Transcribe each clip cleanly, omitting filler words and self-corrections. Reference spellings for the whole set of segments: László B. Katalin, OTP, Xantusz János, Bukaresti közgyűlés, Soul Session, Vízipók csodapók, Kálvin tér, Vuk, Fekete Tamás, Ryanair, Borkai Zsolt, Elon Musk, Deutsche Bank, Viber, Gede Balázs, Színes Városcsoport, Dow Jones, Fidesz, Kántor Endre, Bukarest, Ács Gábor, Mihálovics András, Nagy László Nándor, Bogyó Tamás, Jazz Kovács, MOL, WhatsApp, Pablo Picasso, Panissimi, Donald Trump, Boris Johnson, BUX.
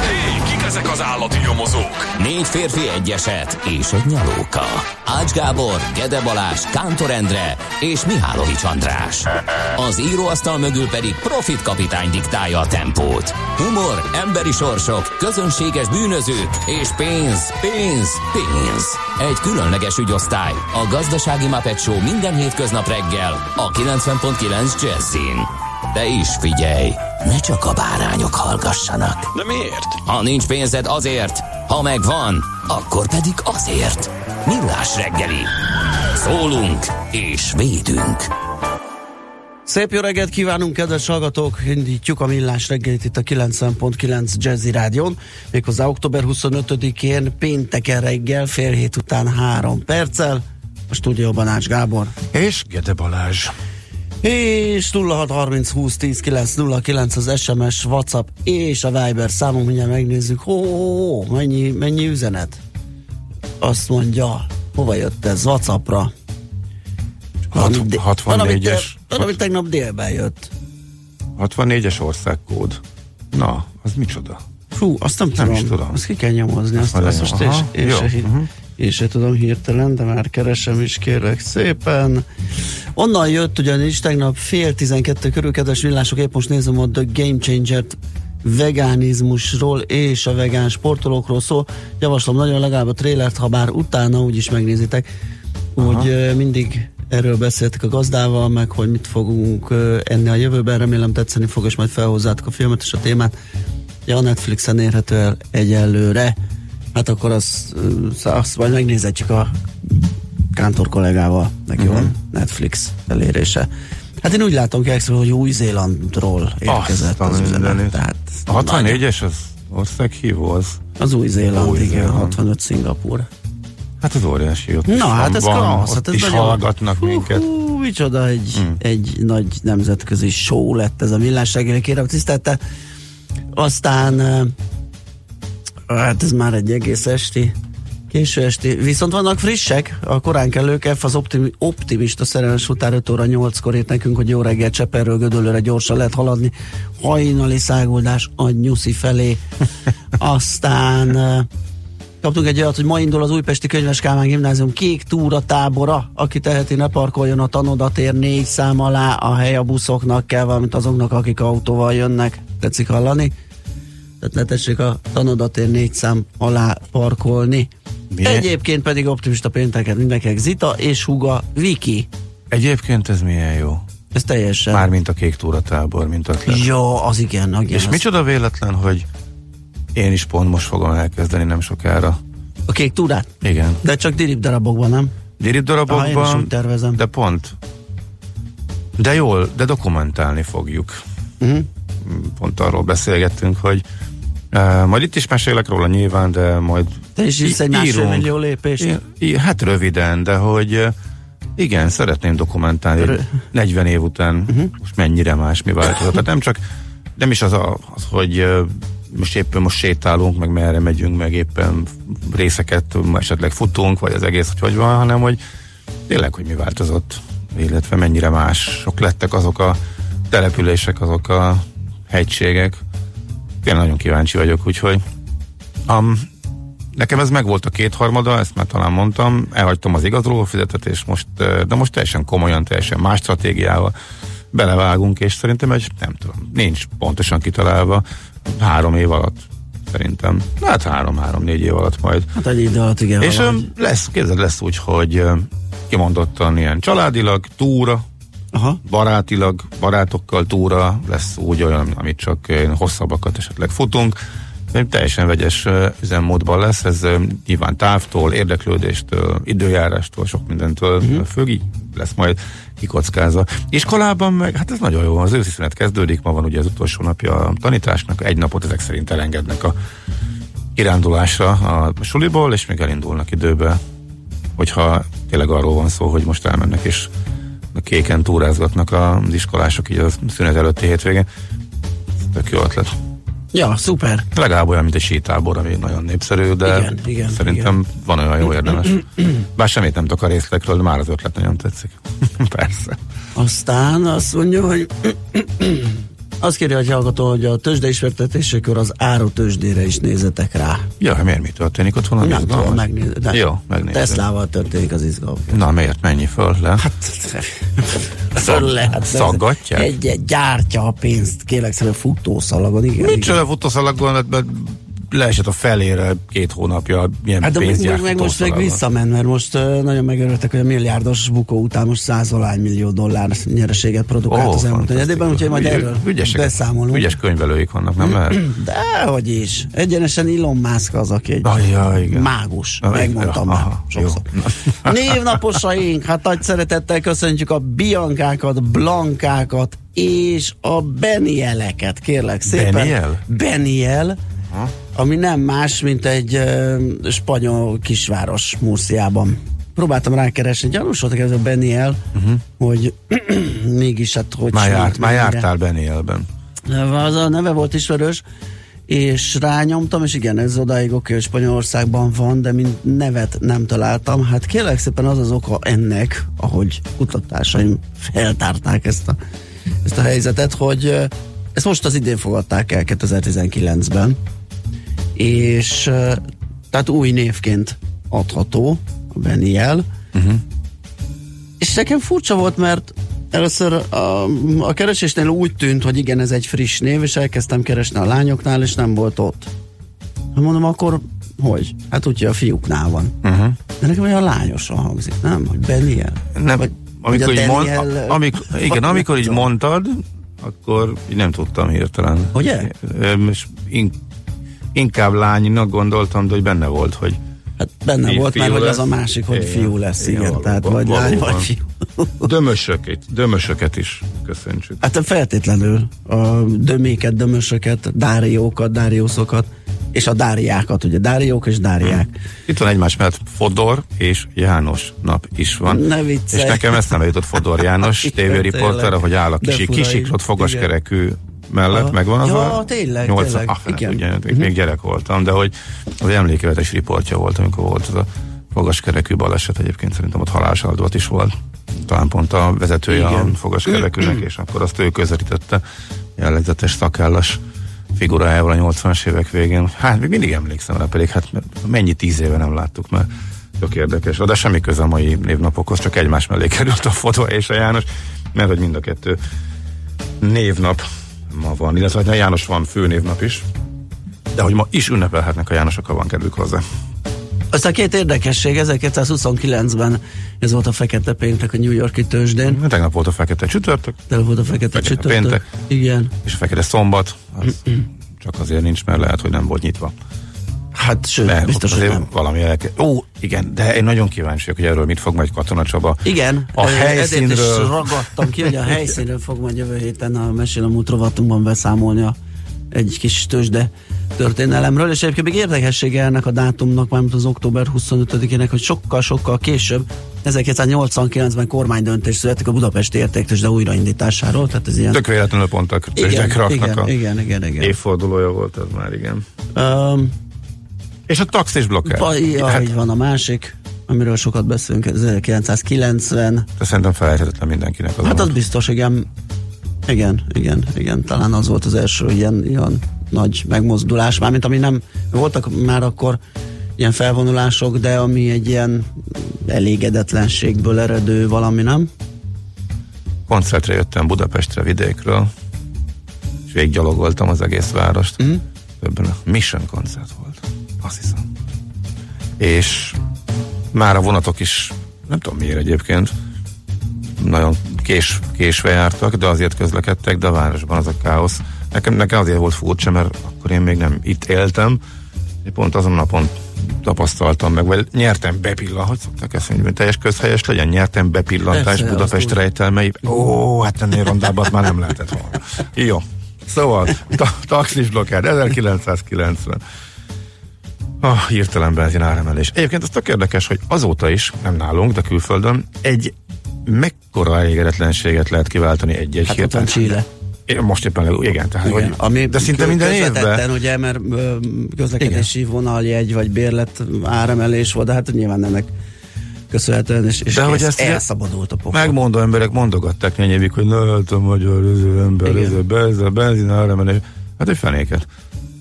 Hé, kik ezek az állati nyomozók? 4 férfi, egy eset és egy nyalóka. Ács Gábor, Gede Balázs, Kántor Endre és Mihálovics András. Az íróasztal mögül pedig Profit kapitány diktálja a tempót. Humor, emberi sorsok, közönséges bűnözők és pénz. Egy különleges ügyosztály, a Gazdasági Muppet Show minden hétköznap reggel a 90.9 Jazzin. De is figyelj, ne csak a bárányok hallgassanak. De miért? Ha nincs pénzed, azért, ha megvan, akkor pedig azért. Millás reggeli. Szólunk és védünk. Szép jó reggelt kívánunk, kedves hallgatók! Indítjuk a Millás reggelit itt a 90.9 Jazzy Rádión, méghozzá október 25-én pénteken reggel fél hét után 3 perccel. A stúdióban Ács Gábor és Gede Balázs. És 0630 20 10 909 az SMS, WhatsApp és a Viber számunk. Mindjárt megnézzük, mennyi üzenet. Azt mondja, hova jött ez WhatsAppra? 64-es. Van, ami tegnap délben jött. 64-es országkód. Na, az micsoda? Fú, azt nem tudom. Azt ki kell nyomozni. Én se tudom hirtelen, de már keresem is, kérlek szépen. Onnan jött ugyanis tegnap 12:30 körül, kedves villások, épp most nézem a The Game Changer-t, vegánizmusról és a vegán sportolókról szól. Javaslom nagyon, legalább a trélert, ha bár utána úgyis megnézitek, hogy mindig erről beszéltek a gazdával, meg hogy mit fogunk enni a jövőben, remélem tetszeni fog, és majd felhozzátok a filmet és a témát. Ja, a Netflixen érhető el egyelőre. Hát akkor azt majd megnézetjük a Kántor kollégával, neki van Netflix elérése. Hát én úgy látom, hogy Új-Zélandról érkezett az üzenet. Tehát a 64-es az országhívó az? Az Új-Zéland, igen, 65 Szingapúr. Hát az óriási, ott na, hát ez klassz, hát ez is nagyon... hallgatnak minket. Micsoda, egy nagy nemzetközi show lett ez a Millás reggeli, kérem tisztelte. Aztán hát ez már egy egész esti, késő esti, viszont vannak frissek, a koránkelők, az optimista szerelmes után 5 óra 8-kor ért nekünk, hogy jó reggel, Cseperről Gödöllőre gyorsan lehet haladni, hajnali száguldás a nyuszi felé. Aztán kaptunk egy olyat, hogy ma indul az Újpesti Könyves Kálmán Gimnázium kék túratábora, aki teheti, ne parkoljon a Tanodatér 4 szám alá, a hely a buszoknak kell, valamint azoknak, akik autóval jönnek, tetszik hallani. Tehát ne tessék a Tanodatér 4 szám alá parkolni. Milyen? Egyébként pedig optimista pénteket mindenkinek Zita és húga Viki. Egyébként ez milyen jó. Ez teljesen. Mármint a kék túratábor, mint a tlet. Jó, az igen. És az... micsoda véletlen, hogy én is pont most fogom elkezdeni nem sokára. A kék túrát? Igen. De csak diripdarabokban, nem? Diripdarabokban, én is úgy tervezem. De pont. De jól, de dokumentálni fogjuk. Uh-huh. Pont arról beszélgettünk, hogy majd itt is mesélek róla nyilván, de majd te is írsz egy másfél millió lépést. Hát röviden, de hogy igen, szeretném dokumentálni 40 év után most mennyire más, mi változott. Tehát nem is az hogy most éppen most sétálunk, meg merre megyünk, meg éppen részeket esetleg futunk, vagy az egész, hogy van, hanem hogy tényleg, hogy mi változott, illetve mennyire mások lettek azok a települések, azok a hegységek. Én nagyon kíváncsi vagyok, úgyhogy nekem ez megvolt a 2/3, ezt már talán mondtam, elhagytam az igazolófizetést most, de most teljesen komolyan, teljesen más stratégiával belevágunk, és szerintem egy, nem tudom, nincs pontosan kitalálva, 3 év alatt szerintem. Hát 3-4 év alatt majd. Hát egy idő alatt, igen. És lesz úgy, hogy kimondottan ilyen családilag túra, barátilag, barátokkal túra, lesz úgy olyan, amit csak hosszabbakat esetleg futunk, Teljesen vegyes üzemmódban lesz, ez nyilván távtól, érdeklődéstől, időjárástól, sok mindentől függ, így lesz majd kikockázva. Iskolában meg, hát ez nagyon jó, az őszi szünet kezdődik, ma van ugye az utolsó napja a tanításnak, egy napot ezek szerint elengednek a kirándulásra a suliból, és még elindulnak időbe, hogyha tényleg arról van szó, hogy most elmennek és a kéken túrázgatnak az iskolások így a szünet előtti hétvégén. Tök jó ötlet. Ja, szuper. Legalább olyan, mint egy sítábor, ami nagyon népszerű, de igen, szerintem igen. Van olyan jó érdemes. Bár semmit nem tudok a részlekről, de már az ötlet nagyon tetszik. Persze. Aztán azt mondja, hogy azt kérje a hallgató, hogy a tőzsdeismertetésekor az árutőzsdére is nézzetek rá. Ja, miért mi történik ott van? Nem tudom, megnézed. Jó, megnézed. Teslával történik az izgalom. Na miért? Mennyi föl le? Hát, szaggatják? Egy gyártja a pénzt, kérlek szerint futószalagon, igen. Micsoda futószalagon, leesett a felére 2 hónapja ilyen hát pénzgyártó meg most meg visszament, mert most nagyon megörültek, hogy a milliárdos bukó után most $100 millió nyereséget produkált az elmúlt negyedében, úgyhogy majd erről beszámolunk. Ügyes könyvelőik vannak, nem lehet? Dehogy is. Egyenesen Elon Musk az, aki egy mágus. Megmondtam már sokszor. Névnaposaink, hát nagy szeretettel köszöntjük a Biancákat, Blankákat és a Benieleket, kérlek szépen. Beniel. Ami nem más, mint egy spanyol kisváros Murciában. Próbáltam rákeresni, gyanús volt ez a Beniel, hogy mégis hát hogy... Már jártál Benielben. Az a neve volt ismerős, és rányomtam, és igen, ez odáig oké, hogy Spanyolországban van, de mint nevet nem találtam. Hát kérlek szépen az az oka ennek, ahogy kutatásaim feltárták ezt a helyzetet, hogy ezt most az idén fogadták el 2019-ben, és tehát új névként adható a Beniel. És nekem furcsa volt, mert először a keresésnél úgy tűnt, hogy igen, ez egy friss név, és elkezdtem keresni a lányoknál, és nem volt ott. Mondom, akkor hogy? Hát úgy, hogy a fiúknál van. De nekem olyan lányosan hangzik, nem? Hogy Beniel? Nem, vagy, amikor így mondtad, akkor nem tudtam hirtelen. Ugye? És inkább lánynak gondoltam, de hogy benne volt, hogy hát benne volt már, hogy az a másik, hogy fiú lesz. Igen, tehát vagy lány, vagy fiú. Dömösöket is köszöntsük. Hát feltétlenül a döméket, dömösöket, dáriókat, dáriószokat, és a dáriákat, ugye dáriók és dáriák. Itt van egymás, mert Fodor és János nap is van. Ne viccelj. És nekem eszembe jutott Fodor János, tévériporter, ahogy áll a kisiklott fogaskerekű mellett, megvan az a... tényleg, 80, tényleg. Még gyerek voltam, de hogy az emlékevetes riportja volt, amikor volt az a fogaskerekű baleset, egyébként szerintem ott halálos áldozat is volt. Talán pont a vezetője a fogaskerekűnek, és akkor azt ő közvetítette jellegzetes szakállas figurájával a 80-as évek végén. Hát még mindig emlékszem rá, pedig hát mennyi 10 éve nem láttuk már. Tök érdekes. De semmi köze a mai névnapokhoz, csak egymás mellé került a Fodor és a János, mert hogy mind a kettő névnap ma van, illetve a János van főnévnap is, de hogy ma is ünnepelhetnek a Jánosok, ha van kedvük hozzá. Aztán két érdekesség, 1929-ben ez volt a fekete péntek a New York-i tőzsdén. Tegnap volt a fekete csütörtök. Tegnap volt a fekete csütörtök. Péntek. Igen. És a fekete szombat, az csak azért nincs, mert lehet, hogy nem volt nyitva. Hát sőt, lehet, biztos, hogy nem. Valami ó, igen, de én nagyon kíváncsi vagyok, hogy erről mit fog majd Katona Csaba. Igen, a helyszínről... ezért is ragadtam ki, hogy a helyszínről fog majd jövő héten a Mesél a Múlt rovatunkban beszámolni egy kis tőzsde történelemről, és egyébként még érdekessége ennek a dátumnak, mármint az október 25-ének, hogy sokkal-sokkal később 1989-ben kormánydöntés születik a budapesti értéktőzsde újraindításáról, tehát ez ilyen... Tök véletlenül pont a tőzsdek raknak igen. Évfordulója volt az már, igen. És a taxis blokkál. Így van a másik, amiről sokat beszélünk, 1990. De szerintem felejthetetlen mindenkinek az. Hát az biztos, igen. Talán az volt az első ilyen nagy megmozdulás, mármint ami nem voltak már akkor ilyen felvonulások, de ami egy ilyen elégedetlenségből eredő valami, nem? Koncertre jöttem Budapestre vidékről, és végiggyalogoltam az egész várost. Többen a Mission koncert volt. Azt hiszem. És már a vonatok is, nem tudom miért egyébként, nagyon késve jártak, de azért közlekedtek, de a városban az a káosz, Nekem azért volt furcsa, mert akkor én még nem itt éltem, és pont azon napon tapasztaltam meg, vagy nyertem bepillantást, szokták ezt mondani, teljes közhelyes legyen, nyertem bepillantást Budapest rejtelmei. Ó, hát ennél rondábbat már nem lehetett volna. Jó, szóval taxis blokkád, 1990. Hirtelen benzin áremelés. Egyébként az tök érdekes, hogy azóta is, nem nálunk, de külföldön, egy mekkora elégedetlenséget lehet kiváltani egy-egy hát hirtelen. Hát Chile. Most éppen, igen, tehát, igen. Hogy, ami de szinte minden évben. Ugye, mert közlekedési vonaljegy, vagy bérlet áremelés volt, de hát nyilván ennek köszönhetően, és elszabadult a pofon. Megmondó emberek mondogatták nényévig, hogy a magyar ember, ez a benzin áremelés. Hát egy fenéket.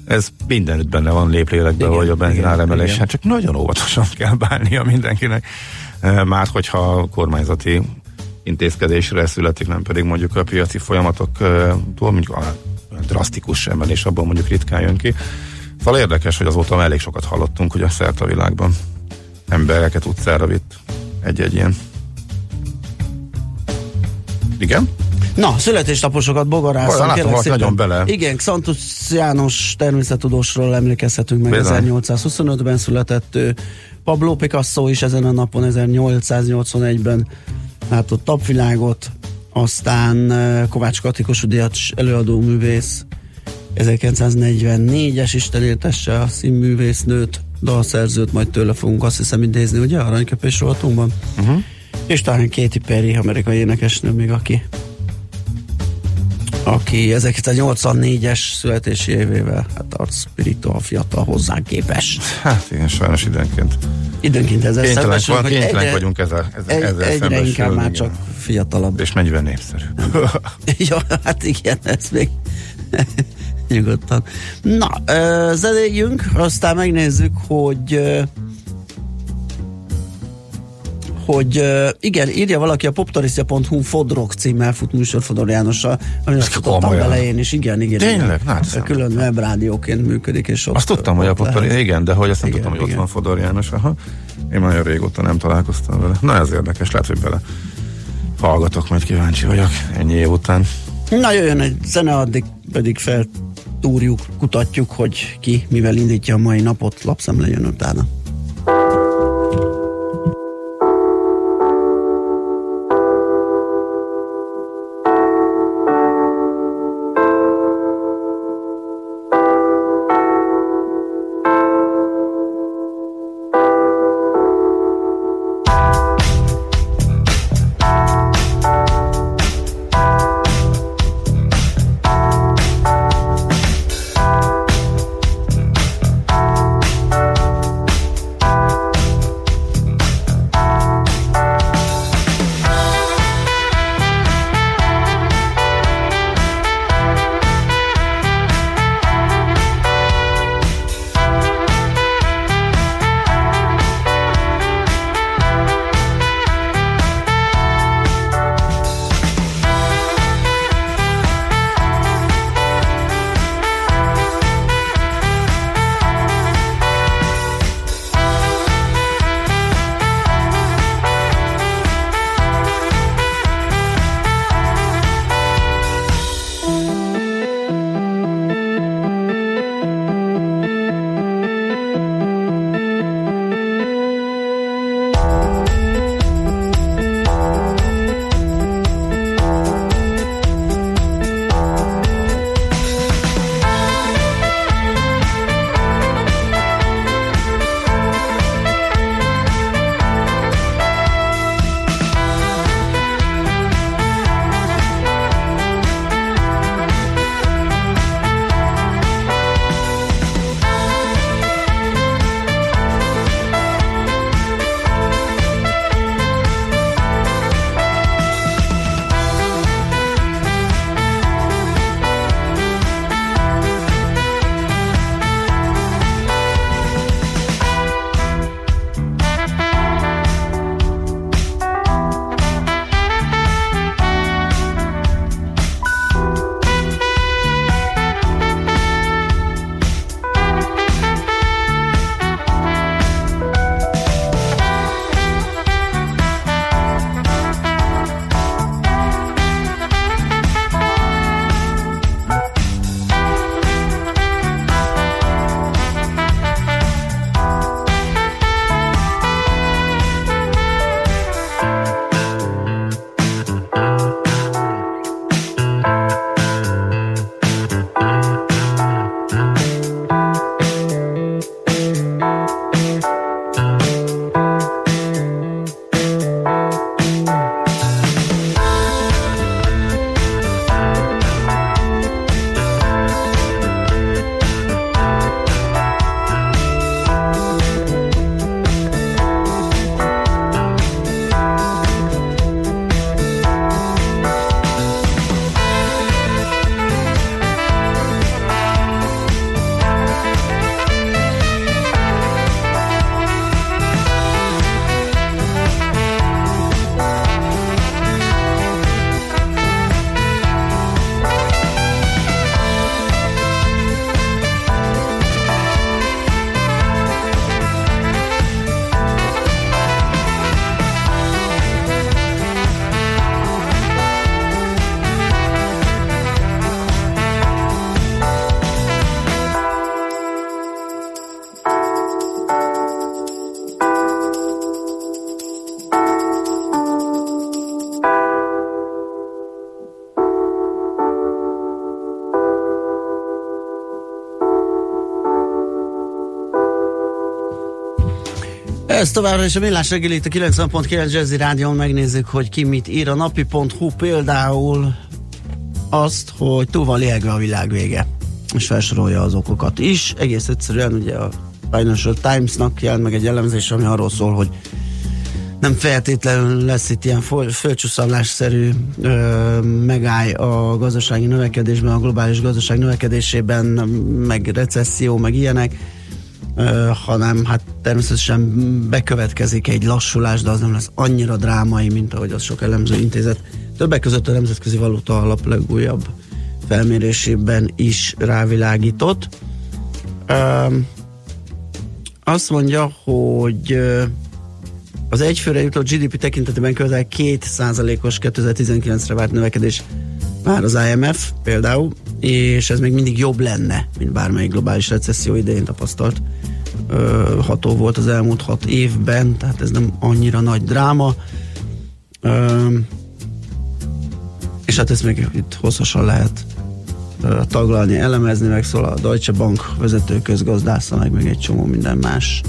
Ez mindenütt benne van léplélekben, hogy a benzin áremelés. Hát csak nagyon óvatosan kell bánnia mindenkinek. Már hogyha kormányzati intézkedésre születik, nem pedig mondjuk a piaci folyamatoktól, mondjuk a drasztikus emelés, abban mondjuk ritkán jön ki. Szóval érdekes, hogy azóta elég sokat hallottunk, hogy a szerte a világban embereket utcára vitt egy-egy ilyen. Igen? Na, születésnaposokat bogarászunk, kérlek szépen. Bele. Igen, Xantusz János természettudósról emlékezhetünk meg, bizony. 1825-ben született ő. Pablo Picasso is ezen a napon 1881-ben látott Tapvilágot, aztán Kovács Katikusúdiacs előadó művész, 1944-es Isten éltesse a színművésznőt, dalszerzőt, majd tőle fogunk azt hiszem idézni, ugye aranyköpés rovatunkban. Uh-huh. És talán Katy Perry, amerikai énekesnő még, aki 1984-es születési évével, hát arcspirituál fiatal hozzánk képes. Hát igen, sajnos időnként ezzel szembesülünk. Kénytelenek vagyunk ezzel egyre inkább már csak fiatalabb. És 40 népszerű. Jó, hát igen, ez még nyugodtan. Na, zenéljünk, aztán megnézzük, hogy igen, írja valaki a poptarisztia.hu Fodrok címmel fut műsor Fodor Jánossal, amit azt tudtam elején is, igen. Tényleg? Hát, külön webrádióként működik, és ott azt tudtam, hogy a poptarisztia, igen, de hogy azt nem tudtam, hogy ott van Fodor János. Aha. Én nagyon régóta nem találkoztam vele. Na ez érdekes, lehet, hogy bele hallgatok, majd kíváncsi vagyok ennyi év után. Na jöjjön egy zene, addig pedig feltúrjuk, kutatjuk, hogy ki mivel indítja a mai napot, lapszemle jön utána. Ez továbbra is a Millás reggeli, itt a 90.9 Jazzy Rádión. Megnézzük, hogy ki mit ír a napi.hu, például azt, hogy túl van lihegve a világ vége, és felsorolja az okokat is. Egész egyszerűen ugye a Financial Times-nak jelent meg egy elemzés, ami arról szól, hogy nem feltétlenül lesz itt ilyen földcsúszavlásszerű megáll a gazdasági növekedésben, a globális gazdaság növekedésében, meg recesszió, meg ilyenek, hanem hát természetesen bekövetkezik egy lassulás, de az nem lesz annyira drámai, mint ahogy az sok elemző intézet, többek között a Nemzetközi Valuta Alap legújabb felmérésében is rávilágított. Azt mondja, hogy az egyfőre jutott GDP tekintetében közel 2%-os 2019-re várt növekedés már az IMF például, és ez még mindig jobb lenne, mint bármelyik globális recesszió idején tapasztalt ható volt az elmúlt 6 évben, tehát ez nem annyira nagy dráma. És hát ezt még itt hosszasan lehet taglalni, elemezni, meg szól a Deutsche Bank vezető közgazdásza, meg még egy csomó minden más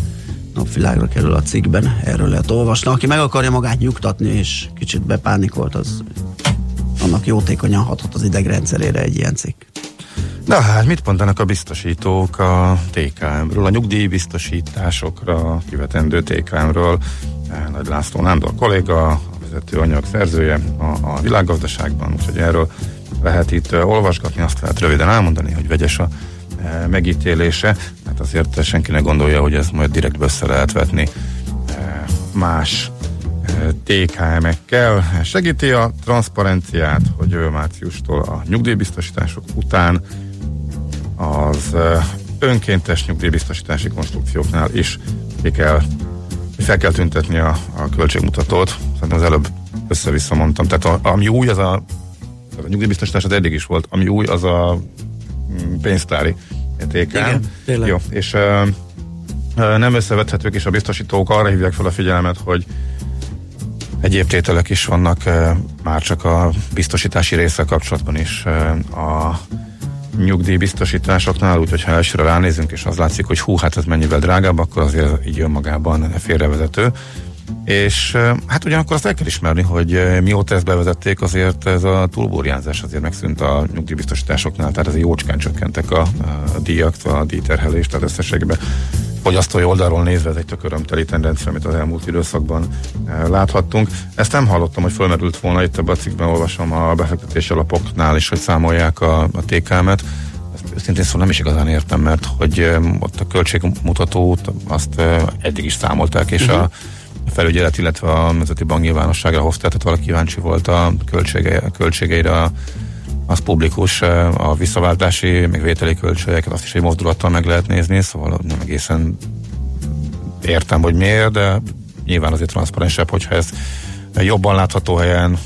napvilágra kerül a cikkben, erről lehet olvasni. Aki meg akarja magát nyugtatni és kicsit bepánikolt, az annak jótékonyan hathat az idegrendszerére egy ilyen cikk. Na hát, mit mondanak a biztosítók a TKM-ről, a nyugdíjbiztosításokra kivetendő TKM-ről? Nagy László Nándor kolléga, a vezető anyag szerzője a világgazdaságban, úgyhogy erről lehet itt olvasgatni, azt lehet röviden elmondani, hogy vegyes a megítélése, hát azért senki ne gondolja, hogy ezt majd direkt össze lehet vetni más TKM-ekkel. Segíti a transzparenciát, hogy márciustól a nyugdíjbiztosítások után az önkéntes nyugdíjbiztosítási konstrukcióknál is fel kell tüntetni a költségmutatót. Szerintem az előbb össze-vissza mondtam. Tehát ami új, az a nyugdíjbiztosítás az eddig is volt. Ami új, az a pénztári TKM. Igen, jó, és nem összevethetők, és a biztosítók arra hívják fel a figyelmet, hogy egyéb tételek is vannak már csak a biztosítási résszel kapcsolatban is a nyugdíjbiztosításoknál, úgyhogy ha elsőre ránézünk, és az látszik, hogy hát ez mennyivel drágább, akkor azért így önmagában félrevezető. És hát ugyanakkor azt el kell ismerni, hogy mióta ezt bevezették, azért ez a túlborjánzás azért megszűnt a nyugdíjbiztosításoknál, tehát azért jócskán csökkentek a díjak, a díjterhelés, tehát összességben fogyasztói oldalról nézve ez egy tök örömteli tendencia, amit az elmúlt időszakban láthattunk. Ezt nem hallottam, hogy fölmerült volna, itt a cikkben olvasom a befektetési alapoknál is, hogy számolják a TKM-et. Szintén szóval nem is igazán értem, mert hogy ott a költségmutatót azt eddig is számolták, és a felügyelet, illetve a Nemzeti Bank nyilvánosságra hozta, tehát valaki kíváncsi volt a költségeire, az publikus, a visszaváltási, meg vételi költségeket, azt is egy mozdulattal meg lehet nézni, szóval nem egészen értem, hogy miért, de nyilván azért transzparensebb, hogyha ez jobban látható helyen,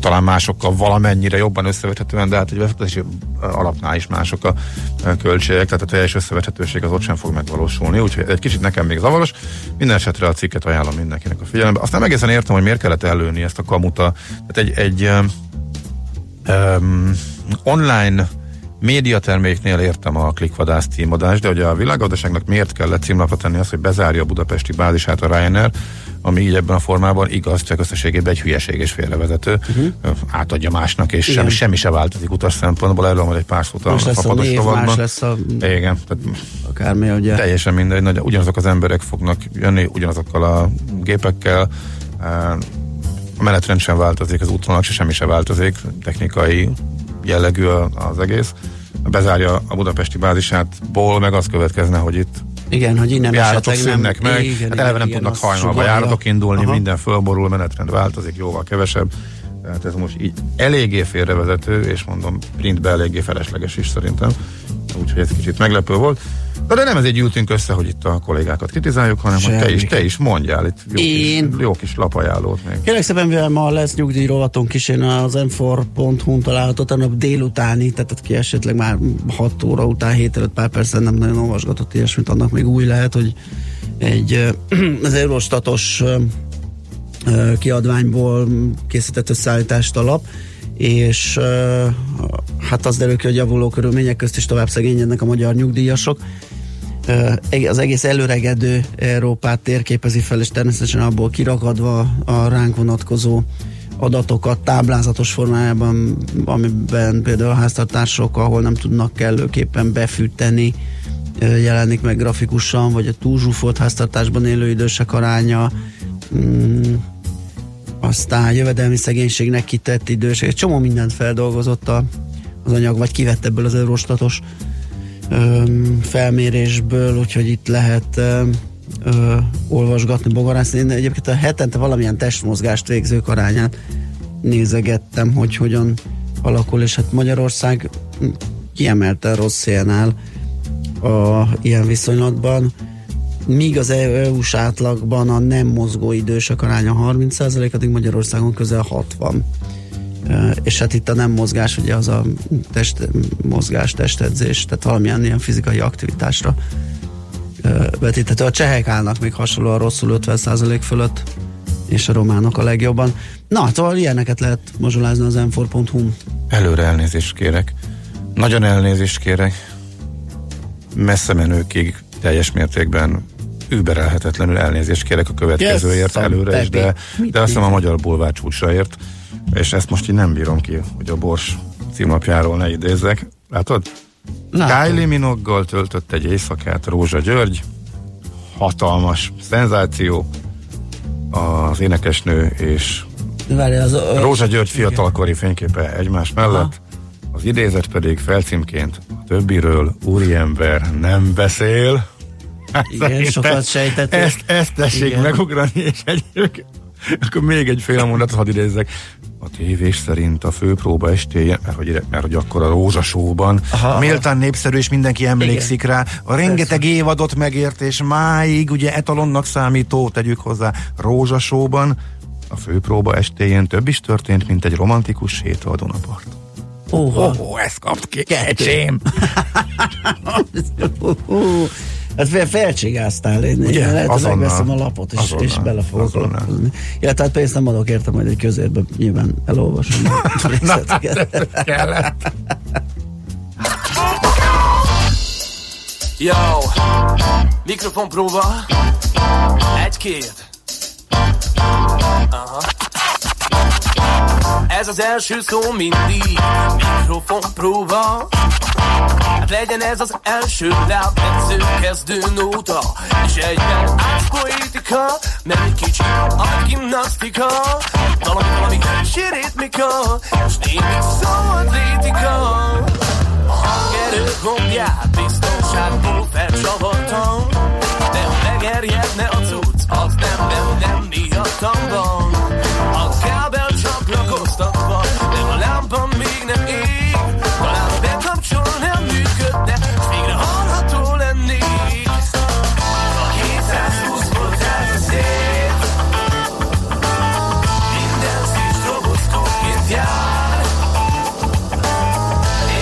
talán másokkal valamennyire jobban összevethetően, de hát egy befektetési alapnál is mások a költségek, tehát a teljes összevethetőség az ott sem fog megvalósulni, úgyhogy egy kicsit nekem még zavaros. Minden esetre a cikket ajánlom mindenkinek a figyelembe. Azt nem egészen értem, hogy miért kellett előni ezt a kamuta, tehát egy online médiaterméknél értem a klikvadász címadást, de hogy a világgazdaságnak miért kellett címlapra tenni azt, hogy bezárja a budapesti bázisát a Ryanair, ami így ebben a formában igaz, csak összességében egy hülyeség és félrevezető, átadja másnak, és semmi se változik utas szempontból, erről majd egy pár szót a fapados rovatban. Más lesz a... Igen, tehát akármi, ugye. Teljesen mindegy, ugyanazok az emberek fognak jönni, ugyanazokkal a gépekkel, a menetrend sem változik, az útvonalak se semmi se változik, technikai jellegű az egész. Bezárja a budapesti bázisátból, meg az következne, hogy itt igen, hogy innen járatok szűnnek meg, igen, hát eleve nem tudnak hajnalba járatok indulni, minden fölborul, menetrend változik, jóval kevesebb. Tehát ez most így eléggé félrevezető, és mondom, printbe eléggé felesleges is szerintem. Úgyhogy ez kicsit meglepő volt. De nem ezért gyűltünk össze, hogy itt a kollégákat kritizáljuk, hanem semmi. Hogy te is mondjál itt jó kis lapajálót még. Kérlek szépen, mivel ma lesz nyugdíjrovatunk is, én az m4.hu-n találhatott a nap délutáni, tehát ki esetleg már 6 óra után, 7 előtt pár persze nem nagyon olvasgatott ilyesmit, annak még új lehet, hogy egy az Eurostatos kiadványból készített összeállítást a lap, és hát az derül ki, hogy javuló körülmények közt is tovább szegényednek a magyar nyugdíjasok. az egész előregedő Európát térképezi fel, és természetesen abból kirakadva a ránk vonatkozó adatokat táblázatos formájában, amiben például a háztartások, ahol nem tudnak kellőképpen befűteni, jelenik meg grafikusan, vagy a túlzsúfolt háztartásban élő idősek aránya, aztán jövedelmi szegénységnek kitett idősek, csomó mindent feldolgozott az anyag, vagy kivett ebből az Eurostatos felmérésből, úgyhogy itt lehet olvasgatni, bogarászni. Én egyébként a hetente valamilyen testmozgást végzők arányát nézegettem, hogy hogyan alakul, és hát Magyarország kiemelten rossz helyen áll ilyen viszonylatban, míg az EU-s átlagban a nem mozgó idősek aránya 30%, addig Magyarországon közel 60%. És hát itt a nem mozgás, ugye az a testmozgás, testedzés, tehát valamilyen ilyen fizikai aktivitásra vetíthető. A csehek állnak még hasonlóan rosszul 50% fölött, és a románok a legjobban. Na, szóval ilyeneket lehet mazsolázni az m4.hu-n. Előre elnézést kérek. Nagyon elnézést kérek. Messze menőkig teljes mértékben überelhetetlenül elnézést kérek a következőért előre is, de azt hiszem a magyar bulvár csúcsaért, és ezt most így nem bírom ki, hogy a Bors címlapjáról ne idézzek. Látod? Kylie Minogue-gal töltött egy éjszakát Rózsa György, hatalmas szenzáció, az énekesnő és Rózsa György fiatalkori fényképe egymás mellett, az idézet pedig felcímként a többiről úriember nem beszél. Igen, sokat sejtették. Ezt tessék megugrani, és egyébként akkor még egy fél mondatot hadd idézzek. A tévés szerint a főpróba estéje, mert hogy akkor a Rózsasóban méltán népszerű, és mindenki emlékszik rá. A rengeteg évadot megért, és máig ugye etalonnak számító, tegyük hozzá, Rózsasóban a főpróba estéjén több is történt, mint egy romantikus héta a Dunapart. Ezt kapt ki, kecsém! Hát felcsigáztál, én lehet, hogy megveszem a lapot, és bele fogok lapozni. Ja, tehát pénzt nem adok érte, majd egy közérbe nyilván elolvasom a részleteket. Jó, mikrofon próba, egy-két. Ez az első szó mindig, mikrofon próba. Hát legyen ez az első lábmetsző kezdő nóta, és egyben átspoétika, meg egy kicsit agymnasztika, valami sérítmika, és némi szabadrétika. A hangerő gombját biztonságból felcsavartam, de ha megerjedne a cucc, az nem miattam van. A kábel csak lakoztatva, de a lámpa még nem ég, talán bekapcsol nem működne, és végre hallható lennék. A 720 volt át a szél, minden szív roboszkóként jár.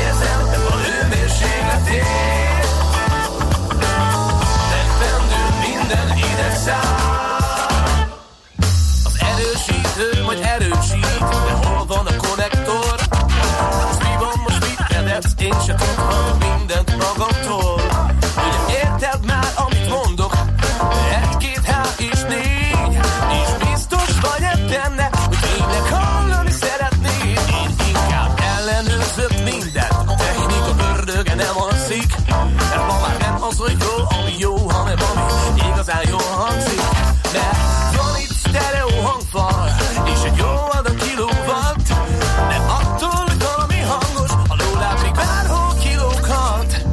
Érzem a hőmérsékletét, megfendül minden idegszám. Majd erősít, de hol van a konnektor? Most mi van, most mit kedvetsz? Én se tudhatom mindent magamtól. Ugye érted már, amit mondok? Egy, két, há és négy. És biztos vagy ebben ne, hogy tényleg hallani szeretnéd. Én inkább ellenőrzök mindent. A technika bördöge nem alszik. Mert ma már nem az, hogy jó, ami jó, hanem ami igazán jól hangzik. Mert van itt sztereó hangfal, és egy jó adag kilóvatt, de attól, hogy valami hangos, a lóláb még bárhol kilóghat.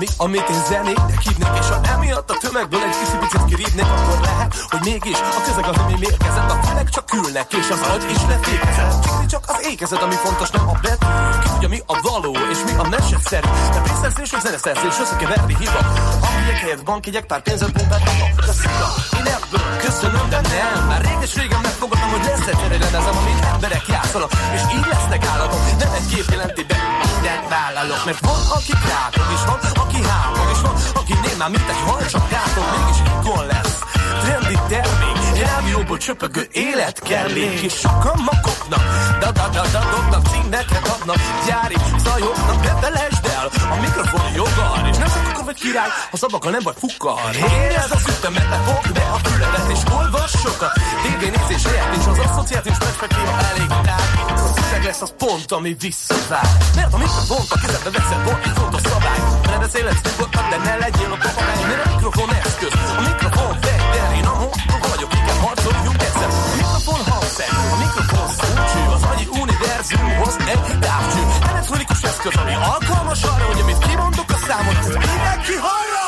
adni, amit én zenéknek hívnék, és ha emiatt a tömegből egy kicsit kirívnék, akkor lehet, hogy mégis a közeg az, ami mérkezett, a felek csak ülnek, és az agy is lefékezett. Csíkni csak az ékezet, ami fontos, nem a betű, ki tudja mi a való, és mi a meseszerű. De pénzszerzés, vagy zeneszerzés, összekeverni hiba. Amelyek helyett bankjegyek, pár pénzet, bombát, napok, de szida. Én ebből köszönöm, de nem. Már réges régen megfogadom, hogy lesz egy lemezem, amit emberek játszanak, és így lesznek állatok, nem egy képjelentében mindent vállalok, mert van, aki krákog, és van, aki három, és van, aki némán mint egy hal, csak gátom, mégis ikon lesz, trendi termék, jelmjóból csöpögő élet kell még, és sokan makoknak, da-da-da-da dobnak, címneket adnak, gyári zajoknak, ne felejtsd el, a mikrofon jogar, és nem szakakor vagy király, ha szabakal nem vagy fukkar. Érezd az ütemet, ne fogd be a füledet, és olvas sokat, tévénézés helyett, és az asszociációs perspektíva elég tág, az üveg lesz az pont, ami visszavár, mert amit a pont a kezedbe veszed, volt egy fontos szabály, ne beszélhetsz nyugodtan, de ne legyél a papagány, mert a mikrofon eszköz, a mikrofon fegyver, én a hontok vagyok, igen, harcoljunk egyszer, a mikrofon hangszer, a mikrofon szócső, az annyi univerzumhoz egy távcső, elektronikus eszköz, ami alkalmas arra, hogy amit kimondok a számot, az mindenki hallja!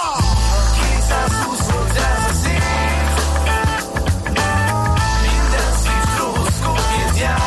220-100 a szép, minden szív trózkóként jár.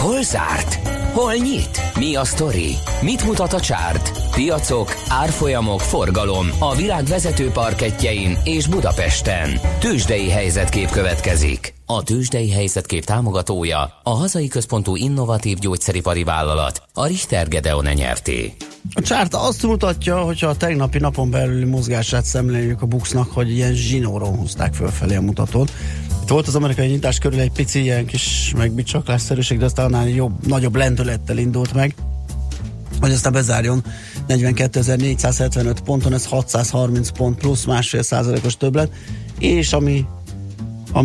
Hol zárt? Hol nyit? Mi a sztori? Mit mutat a csárt? Piacok, árfolyamok, forgalom a világ vezető parkettjein és Budapesten. Tőzsdei helyzetkép következik. A Tőzsdei helyzetkép támogatója a hazai központú innovatív gyógyszeripari vállalat, a Richter Gedeon Nyrt. A csárt azt mutatja, hogyha a tegnapi napon belüli mozgását szemléljük a Buxnak, hogy ilyen zsinóron húzták fölfelé a mutatót. Itt volt az amerikai nyitás körül egy pici ilyen kis megbicsaklásszerűség, de aztán annál jobb, nagyobb lendülettel indult meg, hogy aztán bezárjon 42.475 ponton, ez 630 pont plusz 1,5%-os többlet, és ami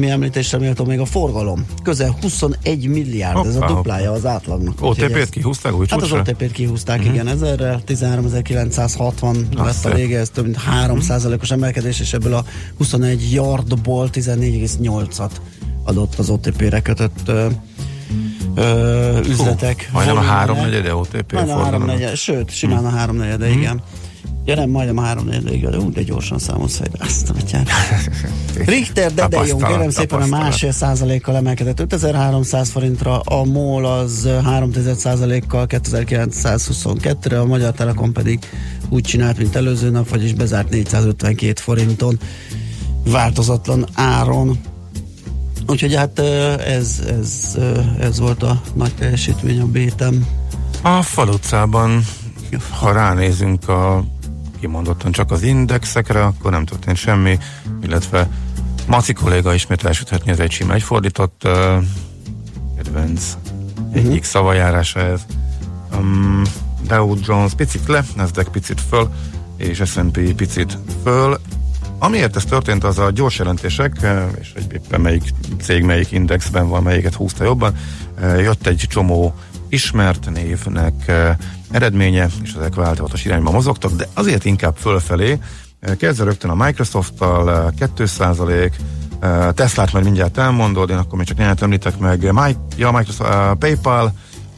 említésre méltó még a forgalom. Közel 21 milliárd, hoppá, ez a duplája az átlagnak. OTP-t kihúzták úgy? Hát az OTP-t kihúzták, igen, ezerrel 13.960 lett a vége, ez több mint 3%-os emelkedés, és ebből a 21 yardból 14,8-at adott az OTP-re kötött üzletek. Majdnem a 3/4 OTP forgalom. Sőt, simán a 3/4, igen. Ja nem, majdnem a 3/4, de gyorsan számolsz fejbe. Azt a betyár. Richter Gedeon, kérem szépen, a 1,5%-kal emelkedett 5300 forintra, a MOL az 3,1%-kal 2922-re, a Magyar Telekom pedig úgy csinált, mint előző nap, vagyis bezárt 452 forinton változatlan áron. Úgyhogy hát ez volt a nagy teljesítmény a Bétem. A Fal utcában, ha ránézünk a kimondottan csak az indexekre, akkor nem történt semmi, illetve Maci kolléga ismét elsüthetni, ez egy sima egyfordított kedvenc egyik szavajárása ez. Dow Jones picit le, Nasdaq picit föl, és S&P picit föl. Amiért ez történt, az a gyors jelentések, és éppen melyik cég melyik indexben van, melyiket húzta jobban, jött egy csomó ismert névnek eredménye, és ezek változatos irányba mozogtak, de azért inkább fölfelé. Kezdve rögtön a Microsoft-tal 2%, Teslát már mindjárt elmondod, én akkor még csak néhányt említek meg, PayPal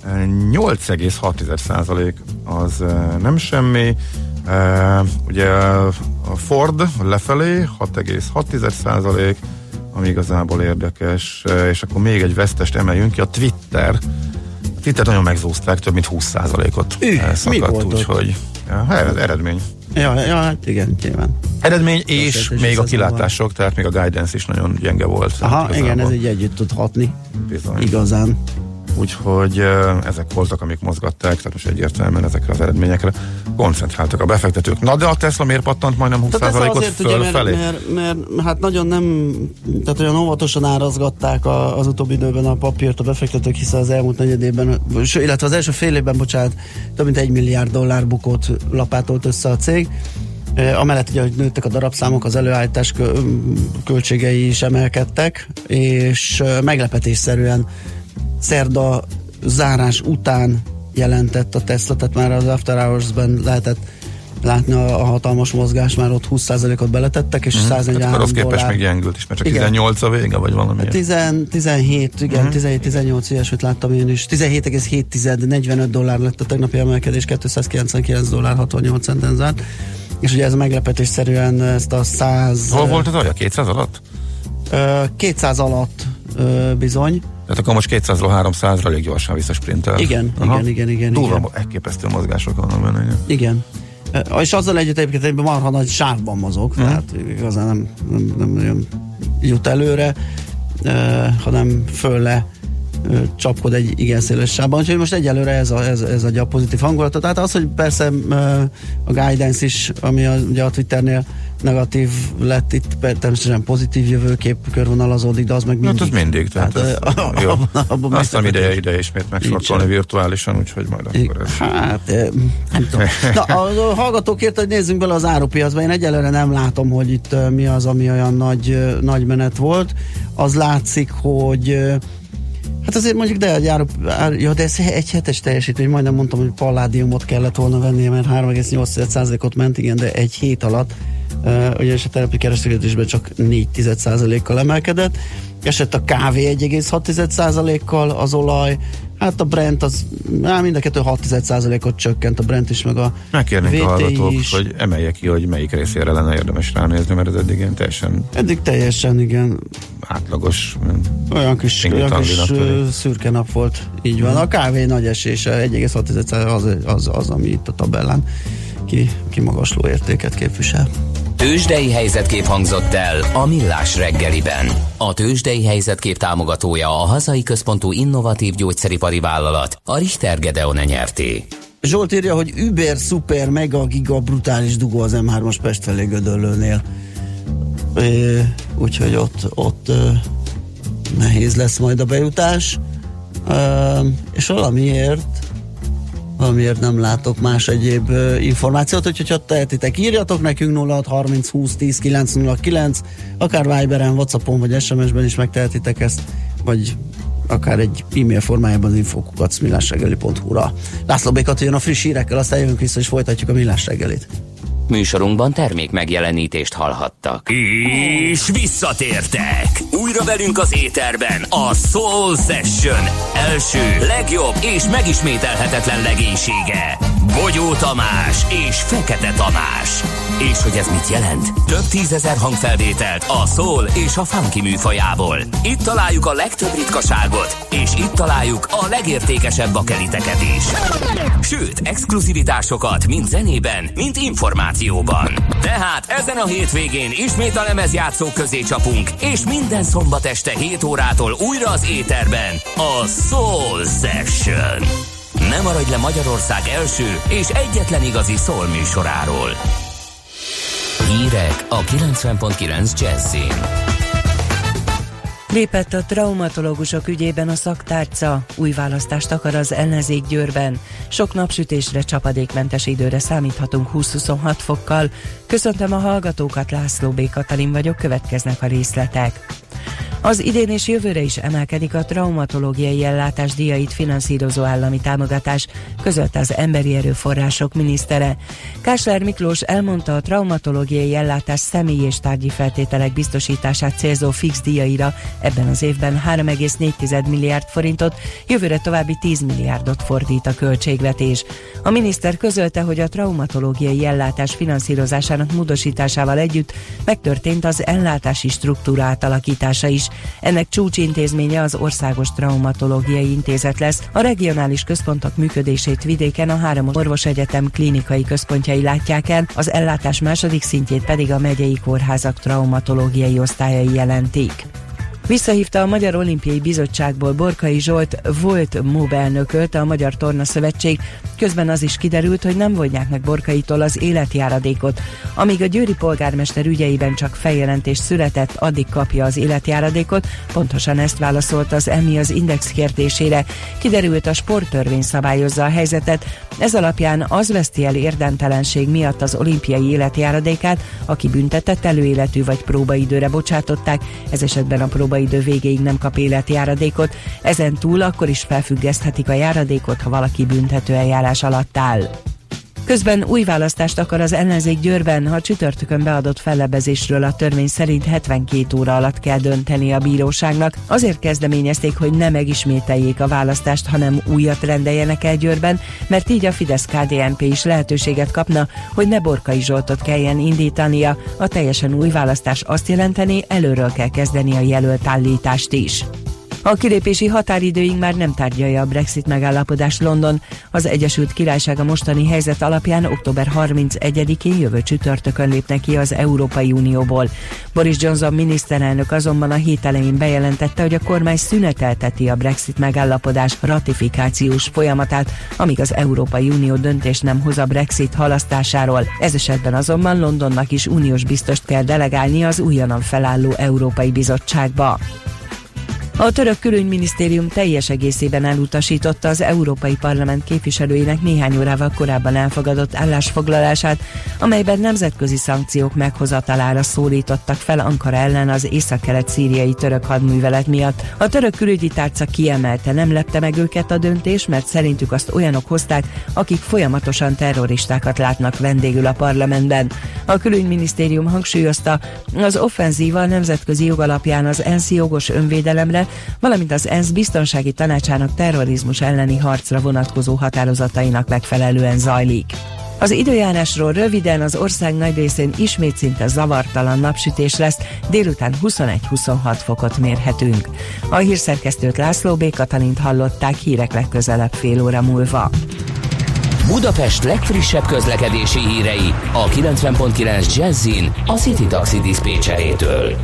8,6% az nem semmi, ugye a Ford lefelé 6,6%, ami igazából érdekes, és akkor még egy vesztest emeljünk ki, a Twitter. Twitter nagyon megzúzták, több mint 20%-ot szakadt, úgyhogy eredmény. Ja, hát igen, nyilván. Eredmény, és még a kilátások, van. Tehát még a guidance is nagyon gyenge volt. Aha, igen, ez így együtt tud hatni. Bizony. Igazán. Úgyhogy ezek voltak, amik mozgatták, tehát most egyértelműen ezekre az eredményekre koncentráltak a befektetők. Na de a Tesla miért pattant majdnem 20%-ot fölfelé? Mert hát nagyon nem, tehát olyan óvatosan árazgatták az utóbbi időben a papírt a befektetők, hiszen az elmúlt negyed évben, illetve az első fél évben, több mint $1 milliárd bukót lapátolt össze a cég. Amellett ugye, hogy nőttek a darabszámok, az előállítás költségei is emelkedtek, és meglepetésszerűen szerda zárás után jelentett a Tesla, tehát már az After Hours-ben lehetett látni a hatalmas mozgás, már ott 20%-ot beletettek, és 143 dollár. Képest még gyengült is, mert csak 18 a vége, vagy valami 17, igen, 17-18 ilyesmit láttam én is. 17,7, 45 dollár lett a tegnapi emelkedés, 299 dollár 68 centen zárt. És ugye ez meglepetésszerűen ezt a 100... Hol volt az alja? 200 alatt? 200 alatt bizony. Tehát akkor most 200-ról 300-ra elég gyorsan visszasprintel. Igen. Durva, elképesztő mozgások vannak benne. Igen. És azzal együtt marha nagy sávban mozog, tehát igazán nem jut előre, hanem fölle csapkod egy igen széles sávban. Úgyhogy most egyelőre ez adja a pozitív hangulata. Tehát az, hogy persze a guidance is, ami ugye a Twitternél negatív lett, itt természetesen pozitív jövőkép körvonalazódik, de az meg mindig. Hát ez mindig, tehát abban aztán ideje ismét megsortolni virtuálisan, úgyhogy majd akkor ez. Nem tudom. Na, a hallgatók ért, hogy nézzünk bele az árupiacba. Én egyelőre nem látom, hogy itt mi az, ami olyan nagy menet volt. Az látszik, hogy hát azért mondjuk, de ez egy hetes teljesítmény, majdnem mondtam, hogy palládiumot kellett volna vennie, mert 3,8%-ot ment, igen, de egy hét alatt ugyanis a terepi kereskedésben csak 0,4%-kal emelkedett, esett a kávé 1,6%-kal, az olaj, hát a Brent az, mind a kettő 6%-ot csökkent, a Brent is, meg a VT is. Megkérnénk a hallgatók, hogy emelje ki, hogy melyik részére lenne érdemes ránézni, mert ez eddig ilyen teljesen... Eddig teljesen, igen. Átlagos. Olyan kis szürke nap volt. Így van. A kávé nagy esése, 1,6% az, ami itt a tabellán kimagasló értéket képvisel. Tőzsdei helyzetkép hangzott el a Millás reggeliben. A Tőzsdei helyzetkép támogatója a hazai központú innovatív gyógyszeripari vállalat, a Richter Gedeon Nyrt. Zsolt írja, hogy über, szuper, mega, giga, brutális dugó az M3-as Pest felé Gödöllőnél. Úgyhogy ott nehéz lesz majd a bejutás. És valamiért nem látok más egyéb információt, úgyhogy ha tehetitek, írjatok nekünk 0630 20 10 909, akár Viberen, Whatsappon vagy SMS-ben is megtehetitek ezt, vagy akár egy e-mail formájában az info@millásreggeli.hu-ra. László B. Katalin a friss hírekkel, aztán jövünk vissza és folytatjuk a Millás reggelit. Műsorunkban termék megjelenítést hallhattak. És visszatértek! Újra velünk az éterben a Soul Session első, legjobb és megismételhetetlen legénysége, Bogyó Tamás és Fekete Tamás. És hogy ez mit jelent? Több 10 000 hangfelvételt a soul és a funky műfajából. Itt találjuk a legtöbb ritkaságot, és itt találjuk a legértékesebb bakeliteket is. Sőt, exkluzivitásokat mind zenében, mind információban. Tehát ezen a hétvégén ismét a lemezjátszók közé csapunk, és minden szombat este 7 órától újra az éterben a Soul Session. Ne maradj le Magyarország első és egyetlen igazi soul műsoráról. Hírek a 90.9 Jazz-én. Lépett a traumatológusok ügyében a szaktárca, új választást akar az ellenzék Győrben. Sok napsütésre, csapadékmentes időre számíthatunk 20-26 fokkal. Köszöntöm a hallgatókat, László B. Katalin vagyok, következnek a részletek. Az idén és jövőre is emelkedik a traumatológiai ellátás díjait finanszírozó állami támogatás, közölte az Emberi Erőforrások minisztere. Kásler Miklós elmondta, a traumatológiai ellátás személyi és tárgyi feltételek biztosítását célzó fix díjaira ebben az évben 3,4 milliárd forintot, jövőre további 10 milliárdot fordít a költségvetés. A miniszter közölte, hogy a traumatológiai ellátás finanszírozásának módosításával együtt megtörtént az ellátási struktúra átalakítása is. Ennek csúcsintézménye az Országos Traumatológiai Intézet lesz. A regionális központok működését vidéken a 3 orvosegyetem klinikai központjai látják el, az ellátás második szintjét pedig a megyei kórházak traumatológiai osztályai jelentik. Visszahívta a Magyar Olimpiai Bizottságból Borkai Zsolt volt MOB elnököt a Magyar Torna Szövetség, közben az is kiderült, hogy nem vonják meg Borkaitól az életjáradékot. Amíg a győri polgármester ügyeiben csak feljelentés született, addig kapja az életjáradékot, pontosan ezt válaszolt az EMI az Index kérdésére. Kiderült, a sporttörvény szabályozza a helyzetet, ez alapján az veszti el érdemtelenség miatt az olimpiai életjáradékát, aki büntetett, előéletű vagy próbaidőre bocsátották, ez esetben a próbaidő végéig nem kap életjáradékot, ezen túl akkor is felfüggeszthetik a járadékot, ha valaki büntető eljárás alatt áll. Közben új választást akar az ellenzék Győrben, ha csütörtökön beadott fellebbezésről a törvény szerint 72 óra alatt kell dönteni a bíróságnak. Azért kezdeményezték, hogy ne megismételjék a választást, hanem újat rendeljenek el Győrben, mert így a Fidesz-KDNP is lehetőséget kapna, hogy ne Borkai Zsoltot kelljen indítania. A teljesen új választás azt jelenteni, előről kell kezdeni a jelölt állítást is. A kilépési határidőig már nem tárgyalja a Brexit megállapodást London. Az Egyesült Királyság a mostani helyzet alapján október 31-én jövő csütörtökön lépne ki az Európai Unióból. Boris Johnson miniszterelnök azonban a hét elején bejelentette, hogy a kormány szünetelteti a Brexit megállapodás ratifikációs folyamatát, amíg az Európai Unió döntést nem hoz a Brexit halasztásáról. Ez esetben azonban Londonnak is uniós biztost kell delegálni az újonnan felálló Európai Bizottságba. A török külügyminisztérium teljes egészében elutasította az Európai Parlament képviselőinek néhány órával korábban elfogadott állásfoglalását, amelyben nemzetközi szankciók meghozatalára szólítottak fel Ankara ellen az északkelet-szíriai török hadművelet miatt. A török külügyi tárca kiemelte, nem lepte meg őket a döntés, mert szerintük azt olyanok hozták, akik folyamatosan terroristákat látnak vendégül a parlamentben. A külügyminisztérium hangsúlyozta, az offenzíva nemzetközi jog alapján az ENSZ jogos önvédelemre, valamint az ENSZ biztonsági tanácsának terrorizmus elleni harcra vonatkozó határozatainak megfelelően zajlik. Az időjárásról röviden, az ország nagy részén ismét szinte zavartalan napsütés lesz, délután 21-26 fokot mérhetünk. A hírszerkesztőt László B. Katalint hallották, hírek legközelebb fél óra múlva. Budapest legfrissebb közlekedési hírei a 90.9 Jazzin a City Taxi diszpécserétől.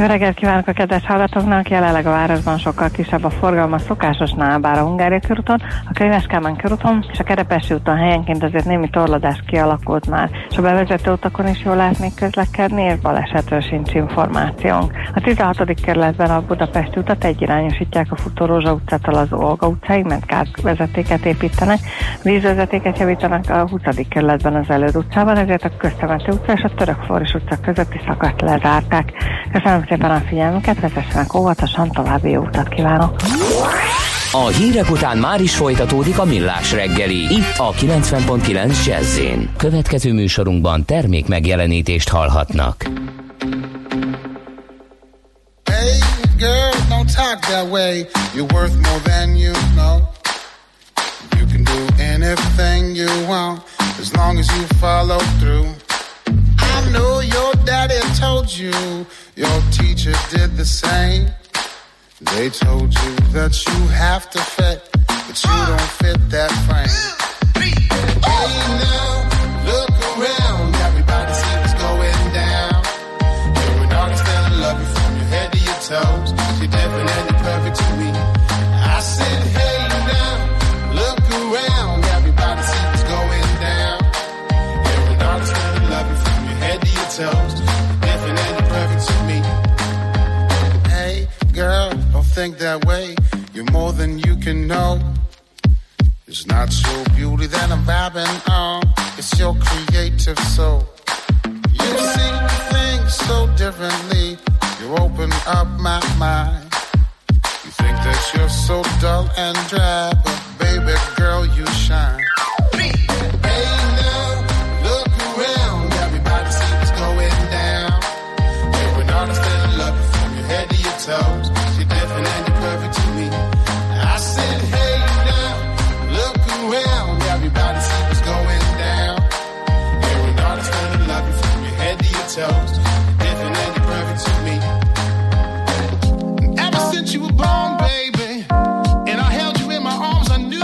Jó reggelt kívánok a kedves hallgatóknak! Jelenleg a városban sokkal kisebb a forgalom a szokásosnál, bár a Hungária körúton, a Könyves-Kálmán körúton és a Kerepesi úton helyenként azért némi torlódás kialakult már, és a bevezető utakon is jól lehet még közlekedni, és balesetről sincs információnk. A 16. kerületben a Budapesti utat egyirányosítják a futó Rózsa utcától az Olga utcáig, mert kárvezetéket építenek, vízvezetéket javítanak a 20. kerületben az Előd utcában, ezért a Köztemető utca és a Török-Flóris utca közötti szakaszt lezárták. Köszönöm szépen a figyelmüket, vezessenek óvatosan, további jó utat kívánok! A hírek után már is folytatódik a Millás reggeli, itt a 90.9 Jazz-én. Következő műsorunkban termék megjelenítést hallhatnak. Hey girl, don't talk that way, you're worth more than you know. You can do anything you want, as long as you follow through. I know your daddy told you, your teacher did the same. They told you that you have to fit, but you don't fit that frame. Hey now, look around, everybody see what's going down. You're an artist and I love you from your head to your toes. You're different and you're perfect to me. I said hey now, look around, everybody see what's going down. You're an artist and I love you from your head to your toes. You're different and you're perfect to me. Hey girl, don't think that way, you're more than you can know. It's not your beauty that I'm vibing on, it's your creative soul. You see things so differently, you open up my mind. You think that you're so dull and dry, but baby girl you shine. Hey now, look around, everybody see what's going down. You're an artist and I love you from your head to your toes. You're different and you're perfect to me. I said hey now, look around, everybody see what's going down. You're an artist and I love you from your head to your toes. You're different and you're perfect to me. And ever since you were born, baby, and I held you in my arms, I knew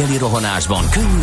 reggeli rohanásban könnyű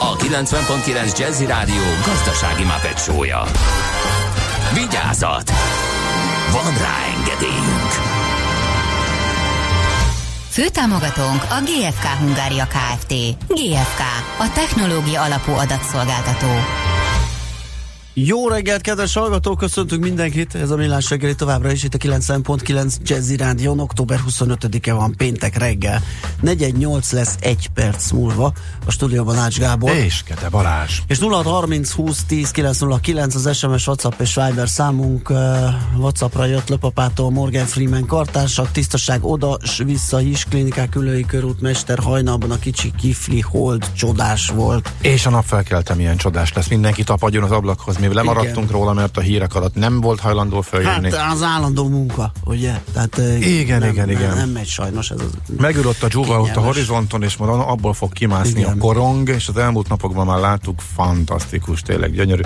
a 90.9 Jazzy Rádió gazdasági Muppet show-ja. Vigyázat! Van rá engedélyünk! Főtámogatónk a GFK Hungária Kft. GFK, a technológia alapú adatszolgáltató. Jó reggelt, kedves hallgatók! Köszöntünk mindenkit! Ez a Millás reggeli továbbra is, itt a 90.9 Jazzy Rádión. Október 25-e van, péntek reggel. 418 lesz egy perc múlva. A stúdióban Ács Gábor. És Gede Balázs. És 0630 20 10 909 az SMS, WhatsApp és Viber számunk. WhatsAppra jött Löpapától Morgan Freeman kartársak. Tisztaság oda s vissza is. Klinikák Ülői körút, Mester hajnalban a kicsi kifli hold csodás volt. És a nap felkeltem, ilyen csodás lesz. Mindenki tapadjon az ablakhoz. Lemaradtunk róla, mert a hírek alatt nem volt hajlandó följönni. Hát az állandó munka, ugye? Tehát, igen. Nem megy sajnos ez az. Megülött a dzsúva ott a horizonton, és mondom, abból fog kimászni a korong, és az elmúlt napokban már láttuk, fantasztikus, tényleg gyönyörű.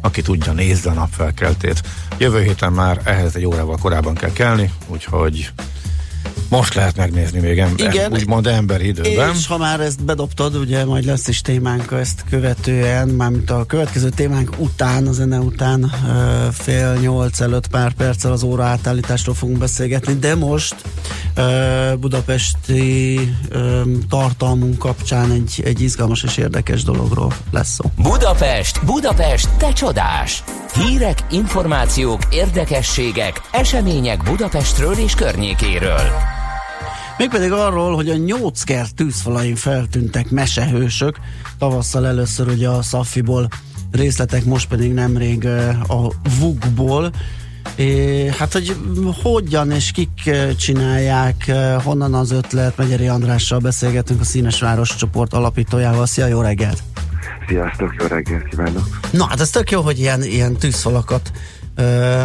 Aki tudja, nézze a napfelkeltét. Jövő héten már ehhez egy órával korábban kell kelni, úgyhogy most lehet megnézni még úgymond emberi időben. És ha már ezt bedobtad, ugye majd lesz is témánk ezt követően, mármint a következő témánk után, a zene után fél nyolc előtt pár perccel az óra átállításról fogunk beszélgetni, de most budapesti tartalmunk kapcsán egy izgalmas és érdekes dologról lesz szó. Budapest, Budapest, te csodás! Hírek, információk, érdekességek, események Budapestről és környékéről. Mégpedig arról, hogy a Nyóckert tűzfalain feltűntek mesehősök. Tavasszal először ugye a Saffiból részletek, most pedig nemrég a Vukból. Hát, hogy hogyan és kik csinálják, honnan az ötlet, Megyeri Andrással beszélgetünk, a Színes Városcsoport alapítójával. Szia, jó reggelt! Sziasztok, jó reggelt kívánok! Na, hát ez tök jó, hogy ilyen tűzfalakat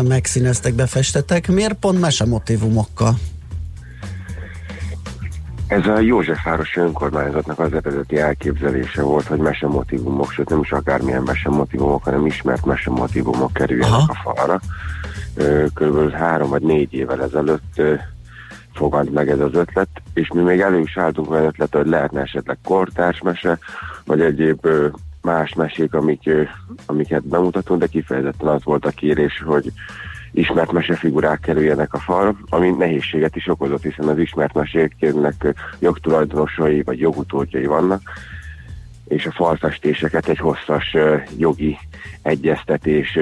megszíneztek, befestetek. Miért pont mesemotívumokkal? Ez a Józsefvárosi önkormányzatnak az eredeti elképzelése volt, hogy mesemotívumok, sőt nem is akármilyen mesemotívumok, hanem ismert mesemotívumok kerüljenek a falra. Körülbelül 3 vagy 4 évvel ezelőtt fogant meg ez az ötlet, és mi még elő is álltunk olyan ötletet, hogy lehetne esetleg kortársmese, vagy egyéb más mesék, amiket bemutatunk, de kifejezetten az volt a kérés, hogy ismert mesefigurák kerüljenek a falra, ami nehézséget is okozott, hiszen az ismert meséknek jogtulajdonosai vagy jogutódjai vannak, és a falfestéseket egy hosszas jogi egyeztetés,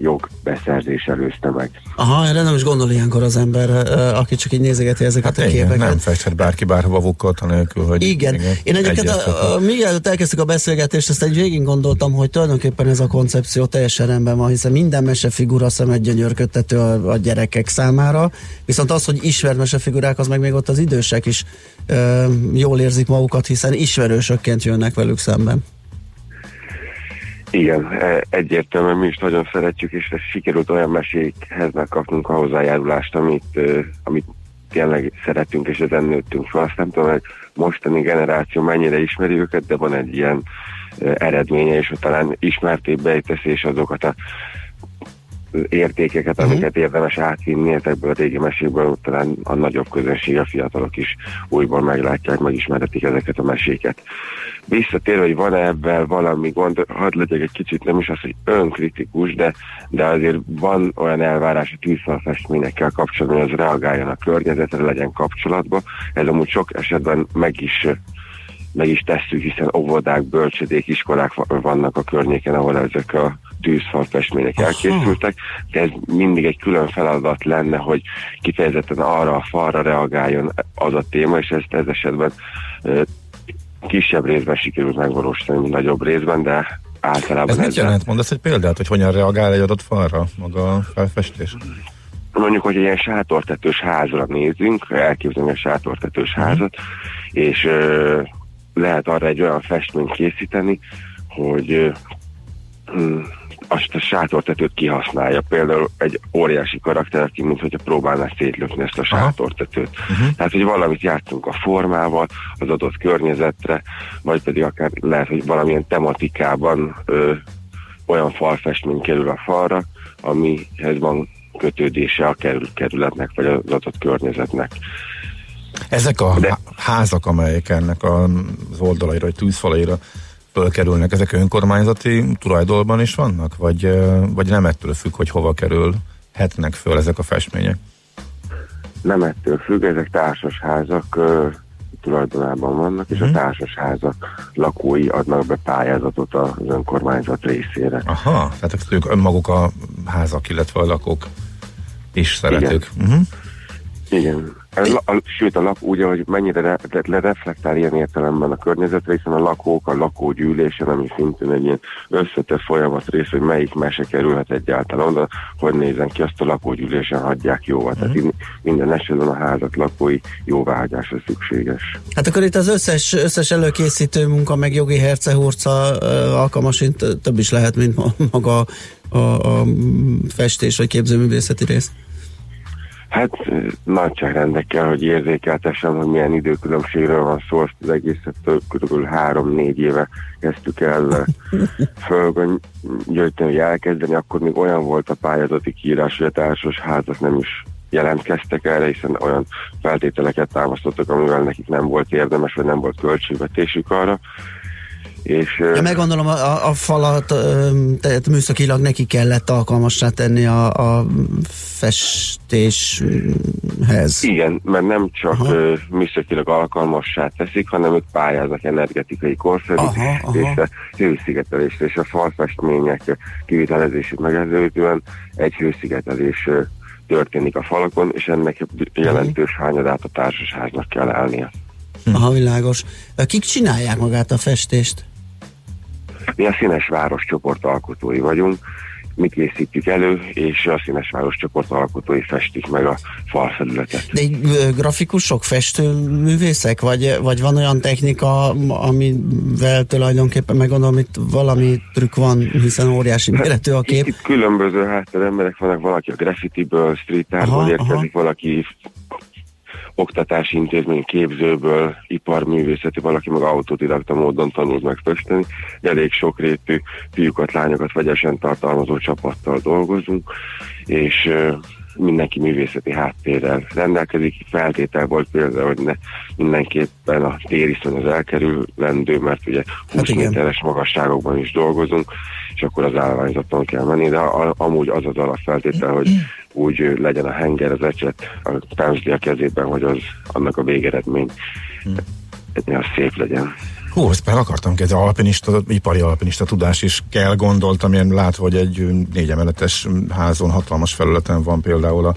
jogbeszerzés előzte meg. Aha, erre nem is gondol ilyenkor az ember, aki csak így nézegeti ezeket a képeket. Nem festhet bárki bárhova Vukkot, anélkül, hogy... Igen. Én egyébként, mielőtt elkezdtük a beszélgetést, ezt egy végig gondoltam, hogy tulajdonképpen ez a koncepció teljesen rendben van, hiszen minden mesefigura szemedgyönyörködtető a gyerekek számára, viszont az, hogy ismert mesefigurák, az meg még ott az idősek is jól érzik magukat, hiszen ismerősökként jönnek velük szemben. Igen, egyértelműen mi is nagyon szeretjük, és sikerült olyan mesékhez megkapnunk a hozzájárulást, amit tényleg szeretünk, és ezen nőttünk fel. Azt nem tudom, hogy mostani generáció mennyire ismeri őket, de van egy ilyen eredménye, és talán ismertébbé teszi, és azokat a értékeket, amiket érdemes átvinni ezekből a régi mesékből, talán a nagyobb közönség, a fiatalok is újból meglátják, megismerhetik ezeket a meséket. Visszatérve, hogy van-e ebben valami gond, hadd legyek egy kicsit, nem is az, hogy önkritikus, de azért van olyan elvárás a tűzfalfestményekkel kapcsolatban, hogy az reagáljon a környezetre, legyen kapcsolatba. Ez amúgy sok esetben meg is tesszük, hiszen óvodák, bölcsödék, iskolák vannak a környéken, ahol ezek a tűzfalfestmények elkészültek, de ez mindig egy külön feladat lenne, hogy kifejezetten arra a falra reagáljon az a téma, és ez esetben kisebb részben sikerült megvalósítani, mint nagyobb részben, de általában... Ez mit jelent? Mondasz egy példát, hogy hogyan reagál egy adott falra maga a felfestés? Mondjuk, hogy ilyen sátortetős házra nézünk, elképzelünk a sátortetős házat, és lehet arra egy olyan festményt készíteni, hogy azt a sátortetőt kihasználja. Például egy óriási karakter, aki mintha próbálná szétlökni ezt a sátortetőt. Uh-huh. Tehát, hogy valamit játszunk a formával, az adott környezetre, vagy pedig akár lehet, hogy valamilyen tematikában olyan falfestmény kerül a falra, amihez van kötődése a kerületnek, vagy az adott környezetnek. Ezek a házak, amelyek ennek az oldalaira, vagy tűzfalaira kerülnek, ezek önkormányzati tulajdonban is vannak? Vagy nem ettől függ, hogy hova kerülhetnek föl ezek a festmények? Nem ettől függ, ezek társasházak tulajdonában vannak, és a társasházak lakói adnak be pályázatot az önkormányzat részére. Aha, tehát ők önmaguk a házak, illetve a lakók is szeretők. Igen. Uh-huh. Igen. Sőt, a lap úgy, hogy mennyire reflektál ilyen értelemben a környezetre, hiszen a lakógyűlésen, ami szintén egy ilyen összetett folyamat rész, hogy melyik mese kerülhet egyáltalán, de hogy nézzen ki, azt a lakógyűlésen hagyják jóvá. Mm. Tehát minden esetben a házak lakói jóváhagyásra szükséges. Hát akkor itt az összes előkészítő munka, meg jogi hercehurca alkalmasint több is lehet, mint maga a festés vagy képzőművészeti rész. Hát nagyságrendekkel, hogy érzékeltessem, hogy milyen időkülönbségről van szó, azt az egészet kb. 3-4 éve kezdtük el fölgyöjteni, hogy elkezdeni, akkor még olyan volt a pályázati kiírás, hogy a társasházak nem is jelentkeztek erre, hiszen olyan feltételeket támasztottak, amivel nekik nem volt érdemes, vagy nem volt költségvetésük arra. És, meggondolom, a falat műszakilag neki kellett alkalmassá tenni a festéshez. Igen, mert nem csak műszakilag alkalmassá teszik, hanem ők pályáznak energetikai korszerűsítésre, hőszigetelésre, és a falfestmények kivitelezését megelőzően egy hőszigetelés történik a falakon, és ennek jelentős hányadát a társasháznak kell állnia. Aha, világos. Kik csinálják magát a festést? Mi a Színes Városcsoport alkotói vagyunk, mi készítjük elő, és a Színes Városcsoport alkotói festik meg a falfelületet. De grafikusok, festőművészek? Vagy van olyan technika, amivel tulajdonképpen meggondolom, itt valami trükk van, hiszen óriási méretű a kép. Itt különböző hátteremberek vannak, valaki a graffitiből, street artból érkezik, valaki oktatási intézmény, képzőből, iparművészeti, valaki meg autodidakta módon tanult meg festeni. Elég sokrétű fiúkat, lányokat vegyesen tartalmazó csapattal dolgozunk, és mindenki művészeti háttérrel rendelkezik. Feltétel volt például, hogy mindenképpen a tériszony az elkerülendő, mert ugye 20 méteres magasságokban is dolgozunk, és akkor az állványzaton kell menni, de amúgy az az alapfeltétel, hogy úgy legyen a henger, az ecset, a penzsli a kezében, hogy az annak a végeredmény az szép legyen. Hú, ezt meg akartam kezdeni, ipari alpinista tudás is kell, gondoltam, én látva, hogy egy 4 emeletes házon, hatalmas felületen van például a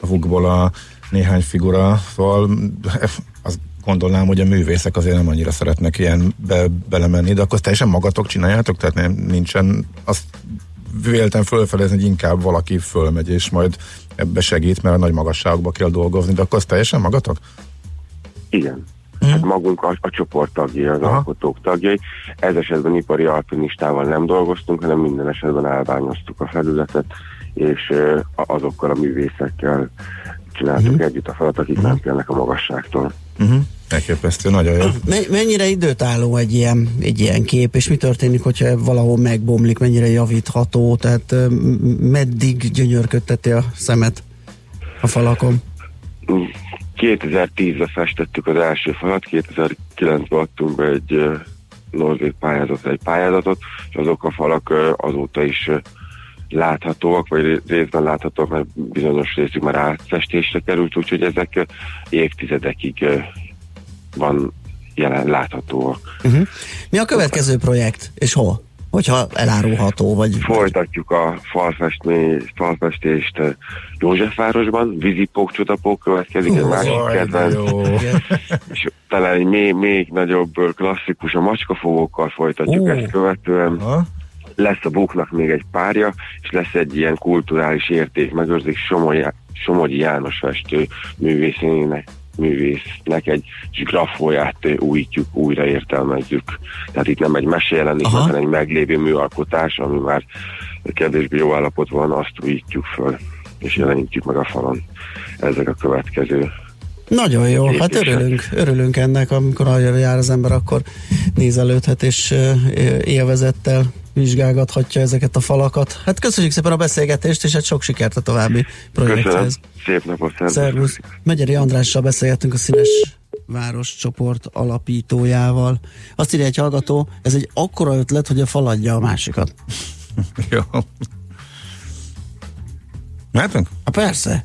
Vukból a néhány figura, szóval azt gondolnám, hogy a művészek azért nem annyira szeretnek ilyen belemenni, de akkor teljesen magatok csináljátok, tehát nincsen, azt véltem fölfelezni, hogy inkább valaki fölmegy, és majd ebbe segít, mert a nagy magasságokba kell dolgozni, de akkor azt teljesen magatok? Igen. Hát magunk a csoport tagjai, az alkotók tagjai. Ez esetben ipari alpinistával nem dolgoztunk, hanem minden esetben állványoztuk a felületet, és azokkal a művészekkel csináltuk együtt a felat, akik nem félnek a magasságtól. Elképesztő, nagyon jó. Mennyire időtálló egy ilyen kép, és mi történik, hogyha valahol megbomlik, mennyire javítható, tehát meddig gyönyörködteti a szemet a falakon? 2010-re festettük az első falat, 2009-ben adtunk be egy norvég pályázatra egy pályázatot, és azok a falak azóta is láthatóak, vagy részben láthatóak, mert bizonyos részük már átfestésre került, úgyhogy ezek évtizedekig van jelen láthatóak. Uh-huh. Mi a következő projekt, és hol? Hogyha elárulható, vagy... Folytatjuk a falfestést Józsefvárosban, vízipók, csodapók következik, egy másik kedvenc. És talán egy még nagyobb klasszikus, a macskafogókkal folytatjuk ezt követően. Lesz a Vuknak még egy párja, és lesz egy ilyen kulturális érték, megőrzik Somogyi János festő művészének művésznek egy grafóját újítjuk, újraértelmezzük. Tehát itt nem egy mese jelenik, hanem egy meglévő műalkotás, ami már kevésbé jó állapotban van, azt újítjuk föl, és jelenítjük meg a falon. Ezek a következő. Nagyon jó, hát örülünk ennek, amikor nagyon jár az ember, akkor nézelődhet és élvezettel vizsgálgathatja ezeket a falakat. Hát köszönjük szépen a beszélgetést, és hát sok sikert a további projekthez. Szép napot, szervusz! Megyeri Andrással beszélgettünk, a Színes Városcsoport alapítójával. Azt írja egy hallgató, ez egy akkora ötlet, hogy a fal adja a másikat. Jó. Mehetünk? Hát persze.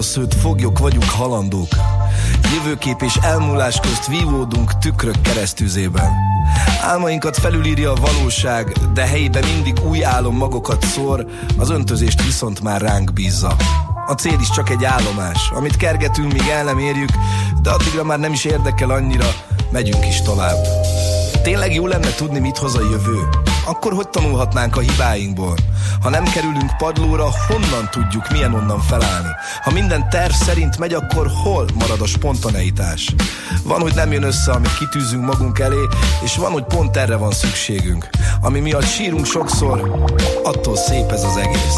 Szőtt foglyok vagyunk, halandók. Jövőkép és elmúlás közt vívódunk tükrök keresztüzében. Álmainkat felülírja a valóság, de helyben mindig új álom magokat szór, az öntözést viszont már ránk bízza. A cél is csak egy állomás, amit kergetünk, míg el nem érjük, de addigra már nem is érdekel annyira, megyünk is tovább. Tényleg jó lenne tudni, mit hoz a jövő? Akkor hogy tanulhatnánk a hibáinkból? Ha nem kerülünk padlóra, honnan tudjuk, milyen onnan felállni? Ha minden terv szerint megy, akkor hol marad a spontaneitás? Van, hogy nem jön össze, amit kitűzünk magunk elé, és van, hogy pont erre van szükségünk. Ami miatt sírunk sokszor, attól szép ez az egész.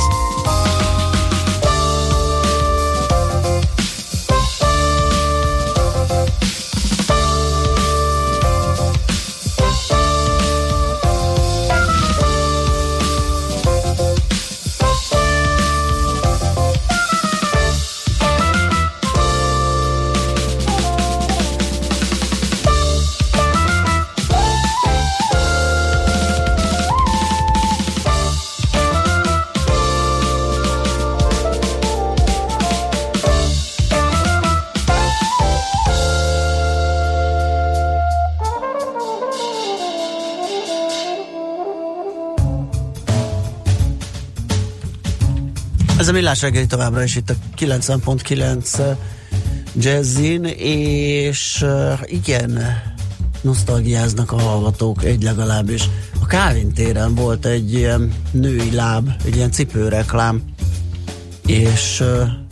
Ez a Millás reggeli továbbra is itt a 90.9 Jazzin, és igen, nosztalgiáznak a hallgatók, egy legalábbis. A Kálvin téren volt egy ilyen női láb, egy ilyen cipőreklám, és...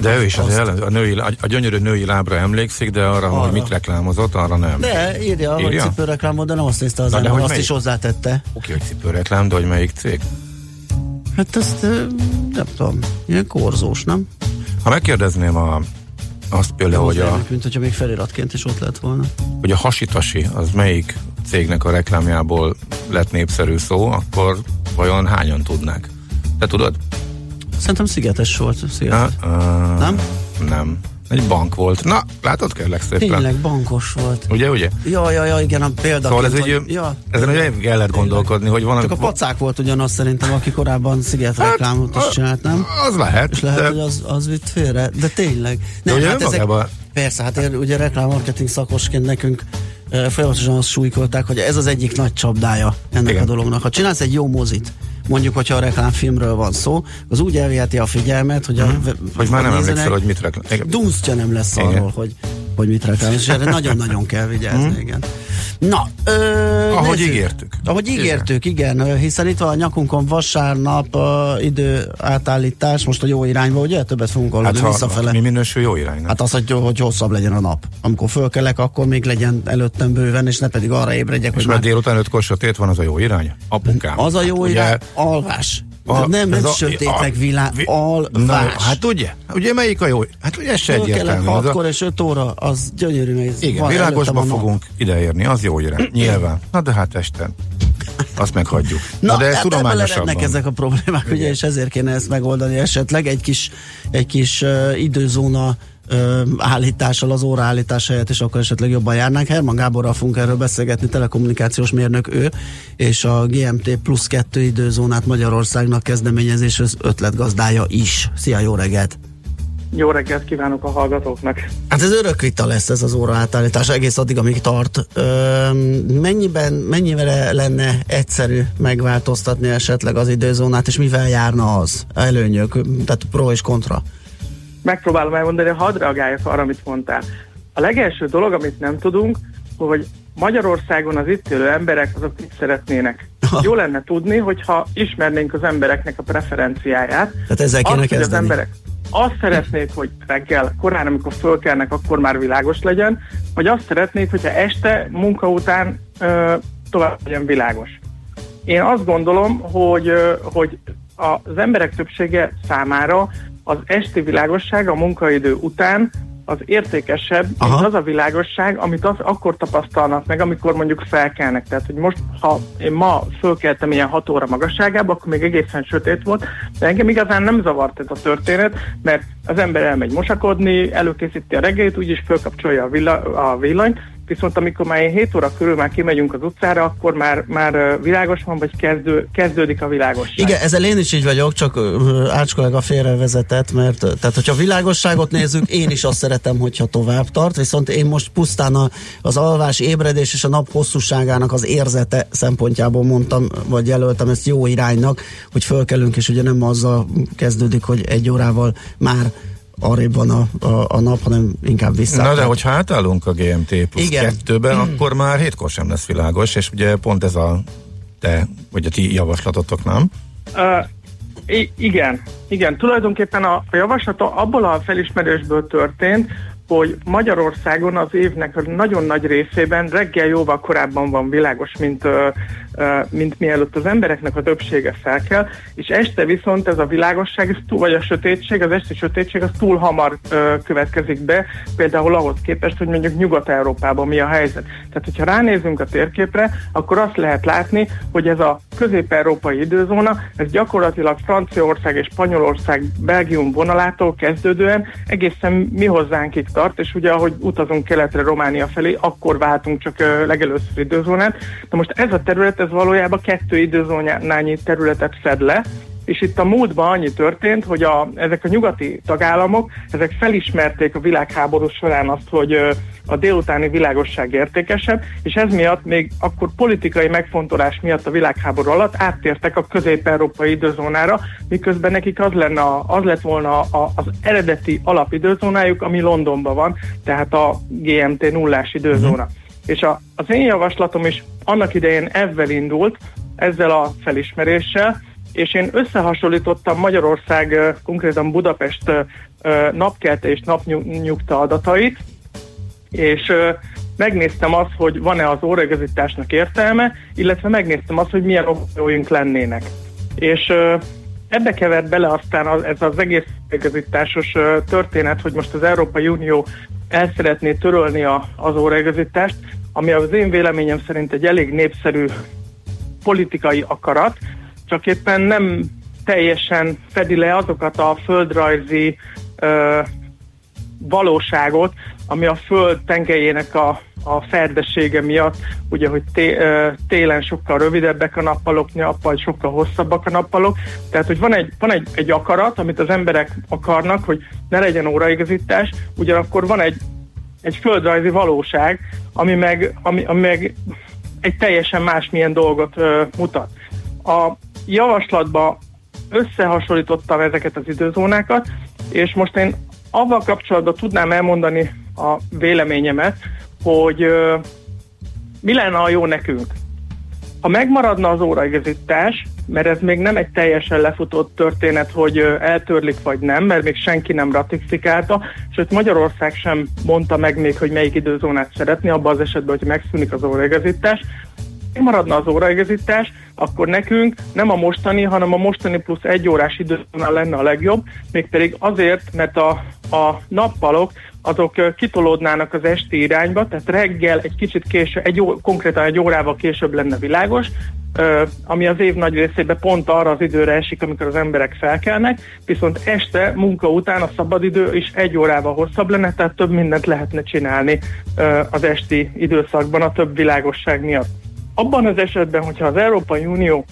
De ő is azt... a gyönyörű női lábra emlékszik, de arra, hogy mit reklámozott, arra nem. De írja? Hogy cipőreklám, de nem azt nézte az ember, azt is hozzátette. Oké, hogy cipőreklám, de hogy melyik cég? Hát ezt nem tudom, ilyen korzós, nem? Ha megkérdezném azt például, hogy mint hogyha még feliratként is ott lett volna. Hogy a hasitasi, az melyik cégnek a reklámjából lett népszerű szó, akkor vajon hányan tudnák? Te tudod? Szerintem Szigetes volt. Nem. Egy bank volt. Na, látod, kérlek szépen. Tényleg bankos volt. Ugye? Ja, igen, a példa. Szóval ezen ugye kellett gondolkodni, hogy van... Csak a pacák volt ugyanaz szerintem, aki korábban szigetreklámot is csinált, nem? Az lehet. És lehet, hogy az vitt félre, de tényleg. Nem, de hát ezek... Persze, hát ugye reklámmarketing szakosként nekünk folyamatosan azt súlykolták, hogy ez az egyik nagy csapdája ennek a dolognak. Ha csinálsz egy jó mozit, mondjuk, hogyha a reklámfilmről van szó, az úgy elviheti a figyelmet, hogy hogy már nem emlékszel, hogy mit reklám. Dunsztja nem lesz arról, hogy mit reklám. És erre nagyon-nagyon kell vigyázni, igen. Na, ahogy ígértük. Igen, hiszen itt van a nyakunkon vasárnap időátállítás, most a jó irányba, ugye? Többet fogunk aludni visszafele. Mi minősül jó iránynak? Hát az, hogy hosszabb legyen a nap. Amikor fölkelek, akkor még legyen előttem bőven, és ne pedig arra ébredjek, és hogy már délután 5-kor sötét van, az a jó irány? Apukám. Az a jó irány. Alvás. Nem sötétek világ, alvás. Hát ugye melyik a jó? Hát ugye ez se egyértelmű. 6-kor és 5 óra, az gyönyörű. Igen, világosba fogunk ideérni, az jó irány. Nyilván. Na de hát esten. Azt meghagyjuk. Na de tudományosabban. Ezek a problémák, ugye, és ezért kéne ezt megoldani esetleg egy kis időzóna állítással, az óraállítás helyett, és akkor esetleg jobban járnánk. Herman Gáborral fogunk erről beszélgetni, telekommunikációs mérnök ő, és a GMT plusz 2 időzónát Magyarországnak kezdeményezés ötletgazdája is. Szia, jó reggelt! Jó reggelt kívánok a hallgatóknak! Hát ez örök vita lesz ez az óraátállítás, egész addig, amíg tart. Mennyire lenne egyszerű megváltoztatni esetleg az időzónát, és mivel járna az előnyök, tehát pro és kontra? Megpróbálom elmondani, hadd reagáljak arra, amit mondtál. A legelső dolog, amit nem tudunk, hogy Magyarországon az itt élő emberek azok mit szeretnének. Jó lenne tudni, hogyha ismernénk az embereknek a preferenciáját. Tehát ezzel kéne kezdeni. Az emberek azt szeretnék, hogy reggel korán, amikor fölkelnek, akkor már világos legyen, vagy azt szeretnék, hogyha este, munka után tovább legyen világos. Én azt gondolom, hogy az emberek többsége számára az esti világosság a munkaidő után az értékesebb, mint az a világosság, amit akkor tapasztalnak meg, amikor mondjuk felkelnek. Tehát, hogy most, ha én ma fölkeltem ilyen 6 óra magasságába, akkor még egészen sötét volt, de engem igazán nem zavart ez a történet, mert az ember elmegy mosakodni, előkészíti a reggelit, úgyis fölkapcsolja a villanyt, viszont amikor már 7 óra körül már kimegyünk az utcára, akkor már világos van, vagy kezdődik a világosság. Igen, ezzel én is így vagyok, csak Ács kollega félrevezetett, mert tehát, hogyha világosságot nézzük, én is azt szeretem, hogyha tovább tart, viszont én most pusztán az alvás, ébredés és a nap hosszúságának az érzete szempontjából mondtam, vagy jelöltem ezt jó iránynak, hogy fölkelünk, és ugye nem azzal kezdődik, hogy egy órával már arrébb van a nap, hanem inkább vissza. Na de hogyha átállunk a GMT plusz 2-be, akkor már 7-kor sem lesz világos, és ugye pont ez a te, vagy a ti javaslatotok, nem? Igen, tulajdonképpen a javaslat abból a felismerésből történt, hogy Magyarországon az évnek a nagyon nagy részében reggel jóval korábban van világos, mint mielőtt az embereknek a többsége felkel, és este viszont ez a világosság, vagy a sötétség, az esti sötétség az túl hamar következik be, például ahhoz képest, hogy mondjuk Nyugat-Európában mi a helyzet. Tehát, hogyha ránézünk a térképre, akkor azt lehet látni, hogy ez a közép-európai időzóna, ez gyakorlatilag Franciaország és Spanyolország, Belgium vonalától kezdődően egészen mi hozzánkig tart, és ugye ahogy utazunk keletre Románia felé, akkor váltunk csak legelőször időzónát. Na most ez a terület, ez valójában 2 időzónányi területet fed le, és itt a múltban annyi történt, hogy ezek a nyugati tagállamok, ezek felismerték a világháború során azt, hogy a délutáni világosság értékesebb, és ez miatt még akkor politikai megfontolás miatt a világháború alatt áttértek a közép-európai időzónára, miközben nekik az lett volna az eredeti alapidőzónájuk, ami Londonban van, tehát a GMT nullás időzóna. És az én javaslatom is annak idején ezzel indult, ezzel a felismeréssel, és én összehasonlítottam Magyarország, konkrétan Budapest napkelte és napnyugta adatait, és megnéztem azt, hogy van-e az óraigazításnak értelme, illetve megnéztem azt, hogy milyen opcióink lennének. És ebbe kevert bele aztán ez az egész óraigazításos történet, hogy most az Európai Unió el szeretné törölni az óraigazítást, ami az én véleményem szerint egy elég népszerű politikai akarat, csak éppen nem teljesen fedi le azokat a földrajzi valóságot, ami a föld tengelyének a ferdessége miatt, ugye, hogy télen sokkal rövidebbek a nappalok, nyáron sokkal hosszabbak a nappalok. Tehát, hogy van egy akarat, amit az emberek akarnak, hogy ne legyen óraigazítás, ugyanakkor van egy földrajzi valóság, ami meg egy teljesen másmilyen dolgot mutat. A javaslatba összehasonlítottam ezeket az időzónákat, és most én avval kapcsolatban tudnám elmondani a véleményemet, hogy mi lenne a jó nekünk. Ha megmaradna az óraigazítás, mert ez még nem egy teljesen lefutott történet, hogy eltörlik vagy nem, mert még senki nem ratifikálta, sőt Magyarország sem mondta meg még, hogy melyik időzónát szeretné, abban az esetben, hogy megszűnik az óraigazítás. maradna az óraigazítás, akkor nekünk nem a mostani, hanem a mostani plusz egy órás időszaknál lenne a legjobb, mégpedig azért, mert a nappalok azok kitolódnának az esti irányba, tehát reggel egy kicsit később, konkrétan egy órával később lenne világos, ami az év nagy részében pont arra az időre esik, amikor az emberek felkelnek, viszont este munka után a szabadidő is egy órával hosszabb lenne, tehát több mindent lehetne csinálni az esti időszakban a több világosság miatt. Abban az esetben, hogyha az Európai Unió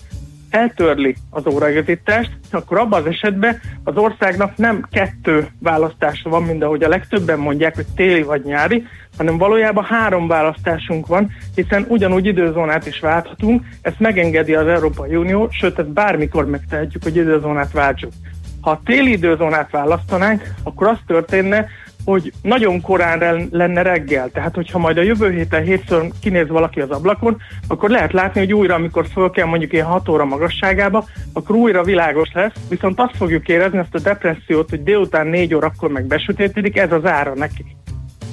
eltörli az óraigazítást, akkor abban az esetben az országnak nem kettő választása van, mint ahogy a legtöbben mondják, hogy téli vagy nyári, hanem valójában három választásunk van, hiszen ugyanúgy időzónát is válthatunk, ezt megengedi az Európai Unió, sőt, ezt bármikor megtehetjük, hogy időzónát váltsuk. Ha a téli időzónát választanánk, akkor az történne, hogy nagyon korán lenne reggel, tehát hogyha majd a jövő héten hétször kinéz valaki az ablakon, akkor lehet látni, hogy újra, amikor föl kell mondjuk ilyen 6 óra magasságába, akkor újra világos lesz, viszont azt fogjuk érezni, ezt a depressziót, hogy délután 4 órakor meg besötétedik, ez az ára neki.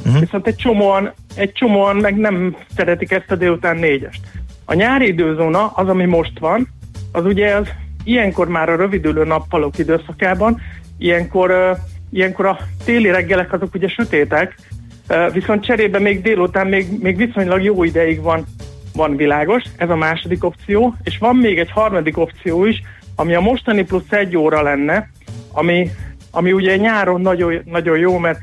Uh-huh. Viszont egy csomóan meg nem szeretik ezt a délután 4-est. A nyári időzóna, az, ami most van, az ugye az ilyenkor már a rövidülő nappalok időszakában, ilyenkor a téli reggelek azok ugye sötétek, viszont cserébe még délután még viszonylag jó ideig van világos, ez a második opció, és van még egy harmadik opció is, ami a mostani plusz egy óra lenne, ami ugye nyáron nagyon, nagyon jó, mert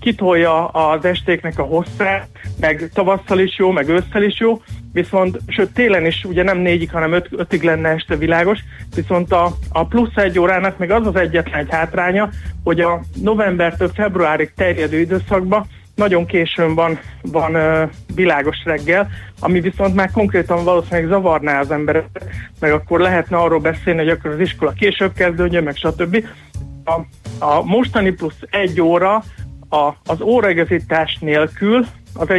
kitolja az estéknek a hosszát, meg tavasszal is jó, meg ősszel is jó, viszont, sőt télen is ugye nem 4-ig, hanem 5-ig lenne este világos, viszont a plusz egy órának meg az az egyetlen egy hátránya, hogy a novembertől februárig terjedő időszakban nagyon későn van világos reggel, ami viszont már konkrétan valószínűleg zavarná az embereket, meg akkor lehetne arról beszélni, hogy akkor az iskola később kezdődjön, meg stb. A mostani plusz egy óra az óraigazítás nélkül az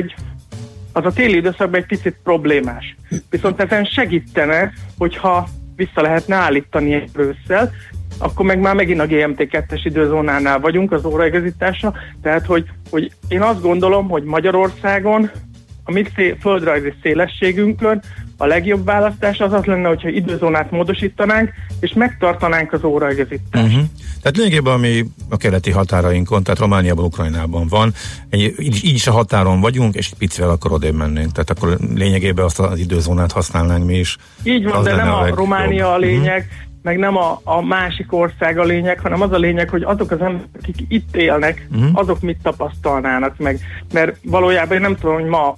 a téli időszakban egy picit problémás. Viszont ezen segítene, hogyha vissza lehetne állítani egy ősszel, akkor meg már megint a GMT2-es időzónánál vagyunk az óraigazításra, tehát hogy én azt gondolom, hogy Magyarországon a mi földrajzi szélességünkön a legjobb választás az lenne, hogyha időzónát módosítanánk, és megtartanánk az óraigazítást. Uh-huh. Tehát lényegében, ami a keleti határainkon, tehát Romániában, Ukrajnában van, így is a határon vagyunk, és picivel akkor odébb mennénk. Tehát akkor lényegében azt az időzónát használnánk mi is. Így van, de nem a Románia a lényeg, meg nem a másik ország a lényeg, hanem az a lényeg, hogy azok az emberek, akik itt élnek, azok mit tapasztalnának meg. Mert valójában én nem tudom, hogy ma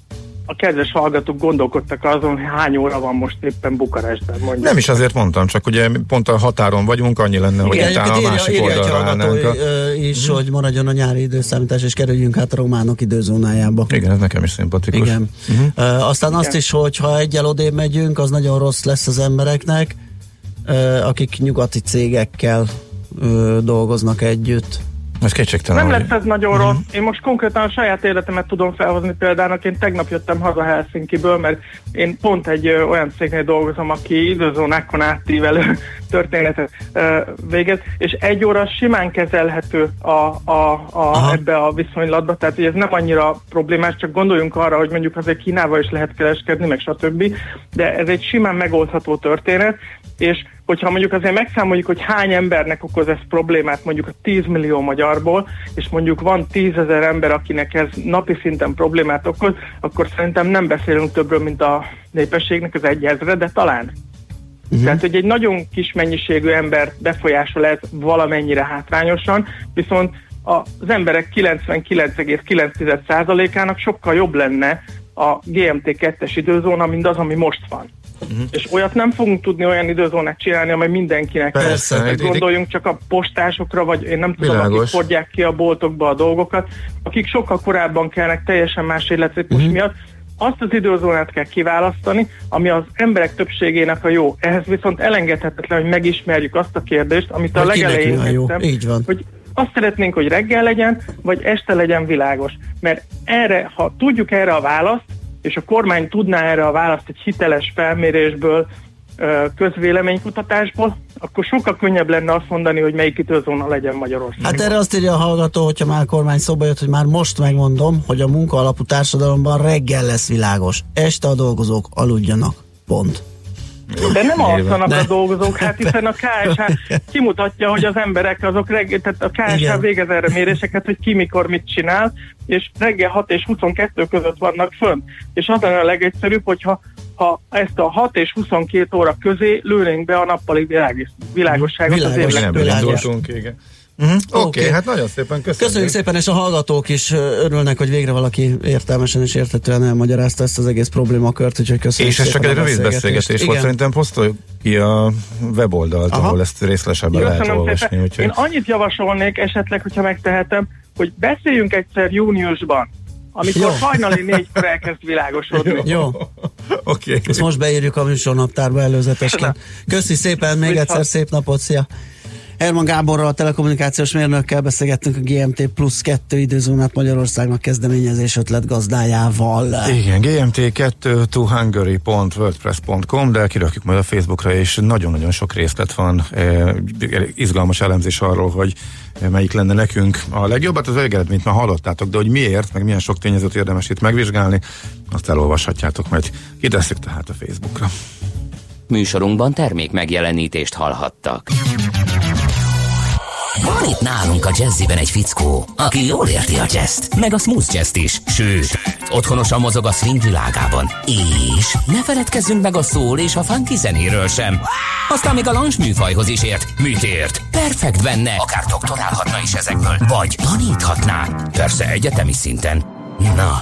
a kedves hallgatók gondolkodtak azon, hány óra van most éppen Bukarestben, mondjuk. Nem is azért mondtam, csak ugye pont a határon vagyunk, annyi lenne, igen, hogy utána a másik oldalra állnánk. És hogy maradjon a nyári időszámítás, és kerüljünk át a románok időzónájába. Igen, ez nekem is szimpatikus. Igen. Aztán igen. Azt is, hogyha egyel odébb megyünk, az nagyon rossz lesz az embereknek, akik nyugati cégekkel dolgoznak együtt. Nem lesz ez nagyon rossz. Én most konkrétan a saját életemet tudom felhozni példának. Én tegnap jöttem haza Helsinkiből, mert én pont egy olyan cégnél dolgozom, aki időzónákon átívelő történetet végez, és egy óra simán kezelhető ebbe a viszonylatba, tehát hogy ez nem annyira problémás, csak gondoljunk arra, hogy mondjuk azért Kínával is lehet kereskedni, meg stb. De ez egy simán megoldható történet, és hogyha mondjuk azért megszámoljuk, hogy hány embernek okoz ez problémát, mondjuk a 10 millió magyarból, és mondjuk van 10 000 ember, akinek ez napi szinten problémát okoz, akkor szerintem nem beszélünk többről, mint a népességnek az 1/1000, de talán. Uh-huh. Tehát, hogy egy nagyon kis mennyiségű ember befolyásol ez valamennyire hátrányosan, viszont az emberek 99,9%-ának sokkal jobb lenne a GMT2-es időzóna, mint az, ami most van. Uh-huh. És olyat nem fogunk tudni, olyan időzónát csinálni, amely mindenkinek. Persze, gondoljunk csak a postásokra, vagy én nem tudom, akik hordják ki a boltokba a dolgokat, akik sokkal korábban kelnek teljesen más életciklus miatt. Azt az időzónát kell kiválasztani, ami az emberek többségének a jó. Ehhez viszont elengedhetetlen, hogy megismerjük azt a kérdést, amit a legelején tettem, hogy azt szeretnénk, hogy reggel legyen, vagy este legyen világos. Mert erre, ha tudjuk erre a választ, és a kormány tudná erre a választ egy hiteles felmérésből, közvéleménykutatásból, akkor sokkal könnyebb lenne azt mondani, hogy melyik időzóna legyen Magyarországon. Hát erre azt írja a hallgató, hogyha már kormány szóba jött, hogy már most megmondom, hogy a munka alapú társadalomban reggel lesz világos. Este a dolgozók aludjanak. Pont. De nem alszanak a dolgozók, hát hiszen a KSH kimutatja, hogy az emberek azok reggel, tehát a KSH igen. végez erre méréseket, hogy ki mikor mit csinál, és reggel 6 és 22 között vannak fönn. És az a legegyszerűbb, hogyha ezt a 6 és 22 óra közé lőnénk be a nappali világosságot az érdektől. Uh-huh. Oké, hát nagyon szépen köszönjük. Köszönjük szépen, és a hallgatók is örülnek, hogy végre valaki értelmesen és érthetően elmagyarázta ezt az egész problémakört, úgyhogy köszönjük és szépen. És ez csak egy rövid beszélgetés volt, szerintem posztoljuk ki a weboldalt, aha. ahol ezt részlesebben lehet olvasni. Úgyhogy... Én annyit javasolnék esetleg, hogyha megtehetem, hogy beszéljünk egyszer júniusban, amikor hajnali 4-kor elkezd világosodni. Jó. Okay. Ezt most beírjuk a műsornaptárba előzetesként. Köszi szépen, még egyszer szép napot, szia! Herman Gáborral, a telekommunikációs mérnökkel beszélgettünk a GMT plusz 2 időzónát Magyarországnak kezdeményezés ötlet gazdájával. Igen, gmt2tohungary.wordpress.com, de kirakjuk majd a Facebookra, és nagyon-nagyon sok részlet van. Izgalmas elemzés arról, hogy melyik lenne nekünk a legjobb. Hát az végeredményt, mint már hallottátok, de hogy miért, meg milyen sok tényezőt érdemes itt megvizsgálni, azt elolvashatjátok, majd kitesszük tehát a Facebookra. Műsorunkban termék megjelenítést hallhattak. Van itt nálunk a jazziben egy fickó, aki jól érti a jazzt, meg a smooth jazzt is, sőt, otthonosan mozog a swing világában. És ne feledkezzünk meg a soul és a funky zenéről sem. Aztán még a lounge műfajhoz is ért, műtért. Perfekt benne, akár doktorálhatna is ezekből, vagy taníthatná, persze egyetemi szinten. Na,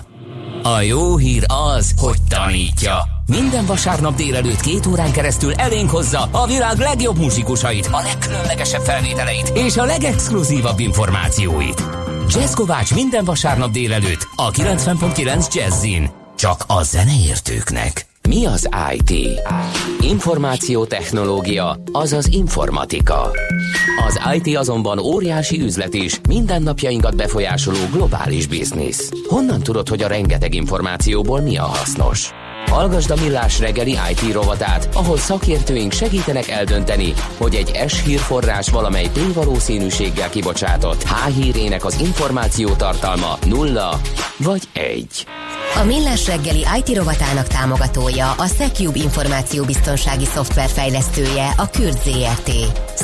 a jó hír az, hogy tanítja. Minden vasárnap délelőtt 2 órán keresztül elénk hozza a világ legjobb muzsikusait, a legkülönlegesebb felvételeit és a legexkluzívabb információit. Jazz Kovács minden vasárnap délelőtt a 90.9 Jazzin. Csak a zeneértőknek. Mi az IT? Információtechnológia, azaz informatika. Az IT azonban óriási üzlet is, mindennapjainkat befolyásoló globális biznisz. Honnan tudod, hogy a rengeteg információból mi a hasznos? Hallgasd a Millás reggeli IT rovatát, ahol szakértőink segítenek eldönteni, hogy egy S hírforrás valamely valószínűséggel kibocsátott H hírének az információ tartalma 0 vagy 1. A Millás reggeli IT rovatának támogatója a Secube információbiztonsági szoftverfejlesztője a Kürt Zrt.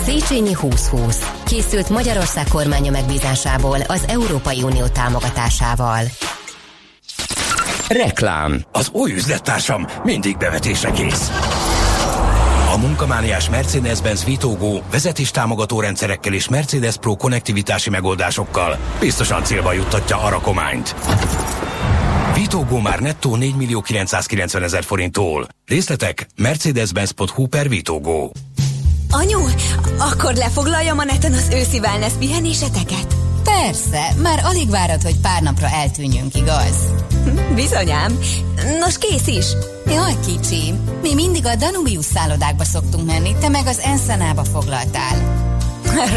Széchenyi 2020. Készült Magyarország kormánya megbízásából az Európai Unió támogatásával. Reklám. Az új üzlettársam mindig bevetésre kész. A munkamániás Mercedes-Benz Vitógó vezetéstámogató rendszerekkel és Mercedes Pro konnektivitási megoldásokkal biztosan célba juttatja a rakományt. Vitógó már nettó 4.990.000 forinttól. Részletek mercedes-benz.hu/Vitógó. Anyu, akkor lefoglaljam a neten az őszi wellness pihenéseteket? Persze, már alig várod, hogy pár napra eltűnjünk, igaz? Bizonyám. Nos, kész is. Jaj, kicsi. Mi mindig a Danubius szállodákba szoktunk menni, te meg az Enszánába foglaltál.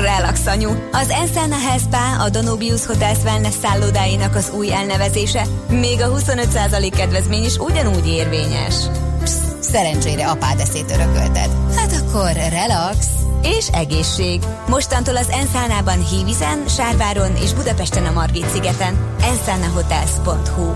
Relax, anyu. Az Enszána Health Spa, a Danubius Hotels Wellness szállodáinak az új elnevezése, még a 25% kedvezmény is ugyanúgy érvényes. Psz, szerencsére apád eszét örökölted. Hát akkor relax. És egészség. Mostantól az Enszánában Hívizen, Sárváron és Budapesten a Margit-szigeten. enszánahotels.hu.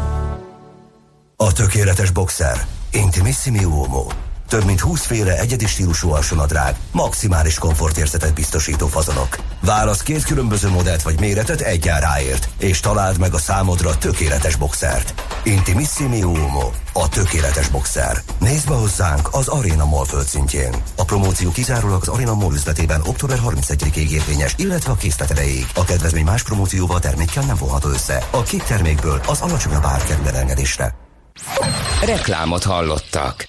A tökéletes boxer. Intimissimi Uomo. Több mint 20 féle egyedi stílusú alsónadrág, maximális komfortérzetet biztosító fazonok. Válasz 2 különböző modellt vagy méretet egy áráért, és találd meg a számodra tökéletes boxert. Intimissimi Uomo, a tökéletes boxer. Nézd be hozzánk az Arena Mall földszintjén. A promóció kizárólag az Arena Mall üzletében október 31-ig érvényes, illetve a készlet erejéig. A kedvezmény más promócióval termékkel nem vonható össze. A két termékből az alacsonyabb ár kerül elengedésre. Reklámot hallottak.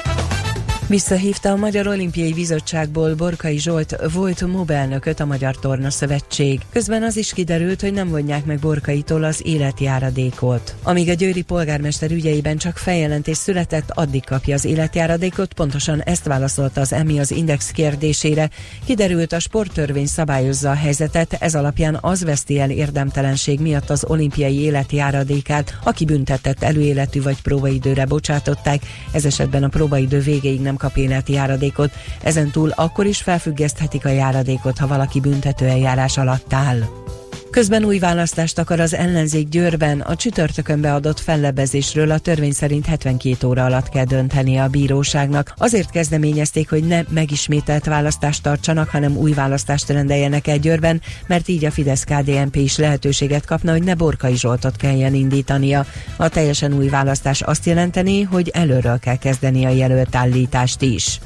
Visszahívta a Magyar Olimpiai Bizottságból Borkai Zsolt volt MOB-elnököt a Magyar Torna Szövetség. Közben az is kiderült, hogy nem vonják meg Borkaitól az életjáradékot. Amíg a győri polgármester ügyeiben csak feljelentés született, addig kapja az életjáradékot, pontosan ezt válaszolta az EMI az Index kérdésére. Kiderült, a sporttörvény szabályozza a helyzetet, ez alapján az veszti el érdemtelenség miatt az olimpiai életjáradékát, aki büntetett előéletű vagy próbaidőre bocsátották, ez esetben a próbaidő végéig nem kap életi járadékot, ezentúl akkor is felfüggeszthetik a járadékot, ha valaki büntetőeljárás alatt áll. Közben új választást akar az ellenzék Győrben, a csütörtökön beadott fellebbezésről a törvény szerint 72 óra alatt kell döntenie a bíróságnak. Azért kezdeményezték, hogy ne megismételt választást tartsanak, hanem új választást rendeljenek el Győrben, mert így a Fidesz-KDNP is lehetőséget kapna, hogy ne Borkai Zsoltot kelljen indítania. A teljesen új választás azt jelenteni, hogy előről kell kezdeni a jelöltállítást is.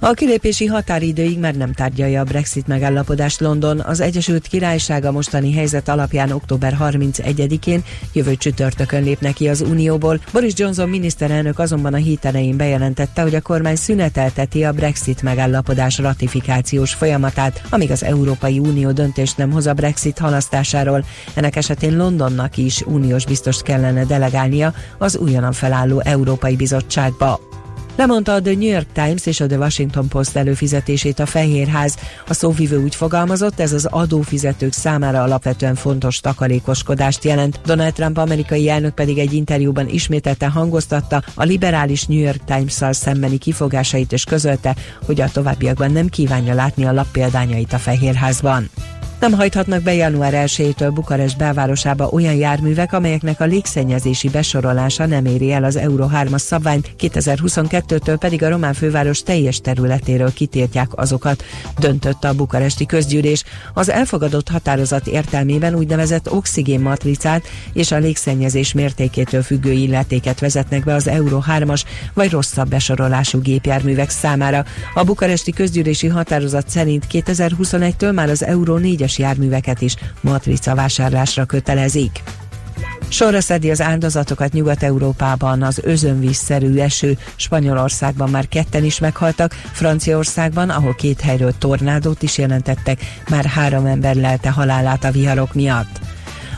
A kilépési határidőig már nem tárgyalja a Brexit megállapodást London. Az Egyesült Királyság a mostani helyzet alapján október 31-én, jövő csütörtökön lépne ki az Unióból. Boris Johnson miniszterelnök azonban a hét elején bejelentette, hogy a kormány szünetelteti a Brexit megállapodás ratifikációs folyamatát, amíg az Európai Unió döntést nem hoz a Brexit halasztásáról. Ennek esetén Londonnak is uniós biztost kellene delegálnia az újonnan felálló Európai Bizottságba. Lemondta a The New York Times és a The Washington Post előfizetését a Fehérház. A szóvivő úgy fogalmazott, ez az adófizetők számára alapvetően fontos takarékoskodást jelent. Donald Trump amerikai elnök pedig egy interjúban ismételten hangoztatta a liberális New York Times-szal szembeni kifogásait, és közölte, hogy a továbbiakban nem kívánja látni a lap példányait a Fehérházban. Nem hajthatnak be január 1-től Bukarest belvárosába olyan járművek, amelyeknek a légszennyezési besorolása nem éri el az Euro 3-as szabványt, 2022-től pedig a román főváros teljes területéről kitiltják azokat, döntött a bukaresti közgyűlés. Az elfogadott határozat értelmében úgynevezett oxigénmatricát és a légszennyezés mértékétől függő illetéket vezetnek be az Euro 3-as vagy rosszabb besorolású gépjárművek számára. A bukaresti közgyűlési határozat szerint 2021-től már az Euro 4-es járműveket is matrica vásárlásra kötelezik. Sorra szedi az áldozatokat Nyugat-Európában az özönvízszerű eső. Spanyolországban már ketten is meghaltak, Franciaországban, ahol két helyről tornádót is jelentettek, már 3 ember lelte halálát a viharok miatt.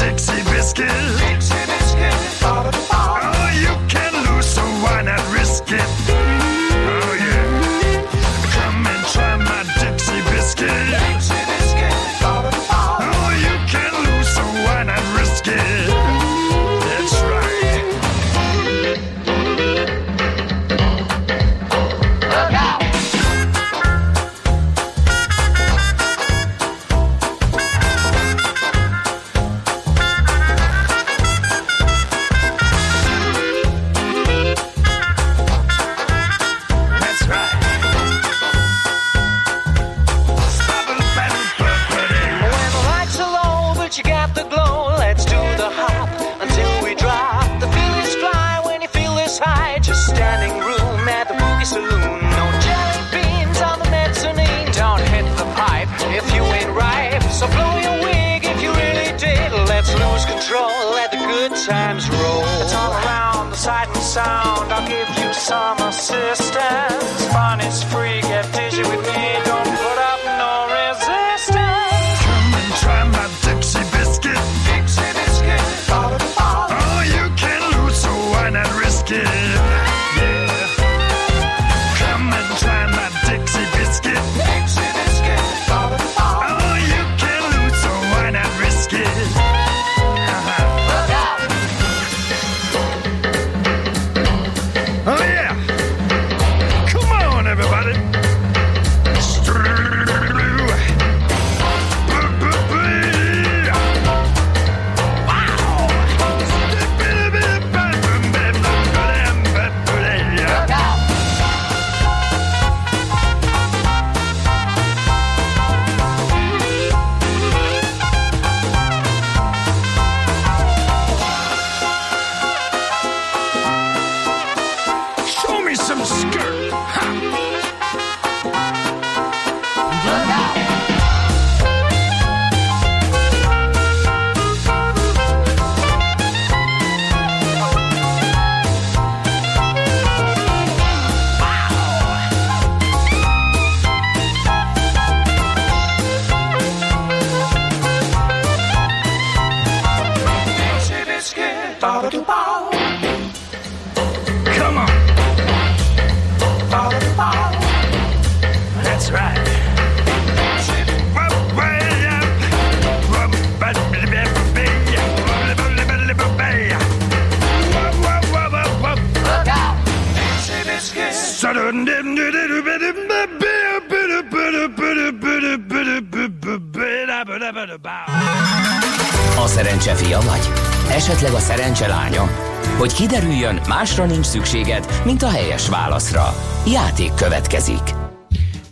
Dixie biscuit. Oh, you can lose some. times roll. Turn around the sight and sound, I'll give you some assistance. Fun is free, get dizzy with me, don't put up no resistance. Come and try my Dixie biscuit. Dixie biscuit, fall and fall. Oh, you can lose, so why not risk it? Yeah. Come and try my Dixie biscuit. Dixie biscuit, fall and fall. Oh, you can lose, so why not risk it? A szerencse fia vagy? Esetleg a szerencse lánya? Hogy kiderüljön, másra nincs szükséged, mint a helyes válaszra. Játék következik.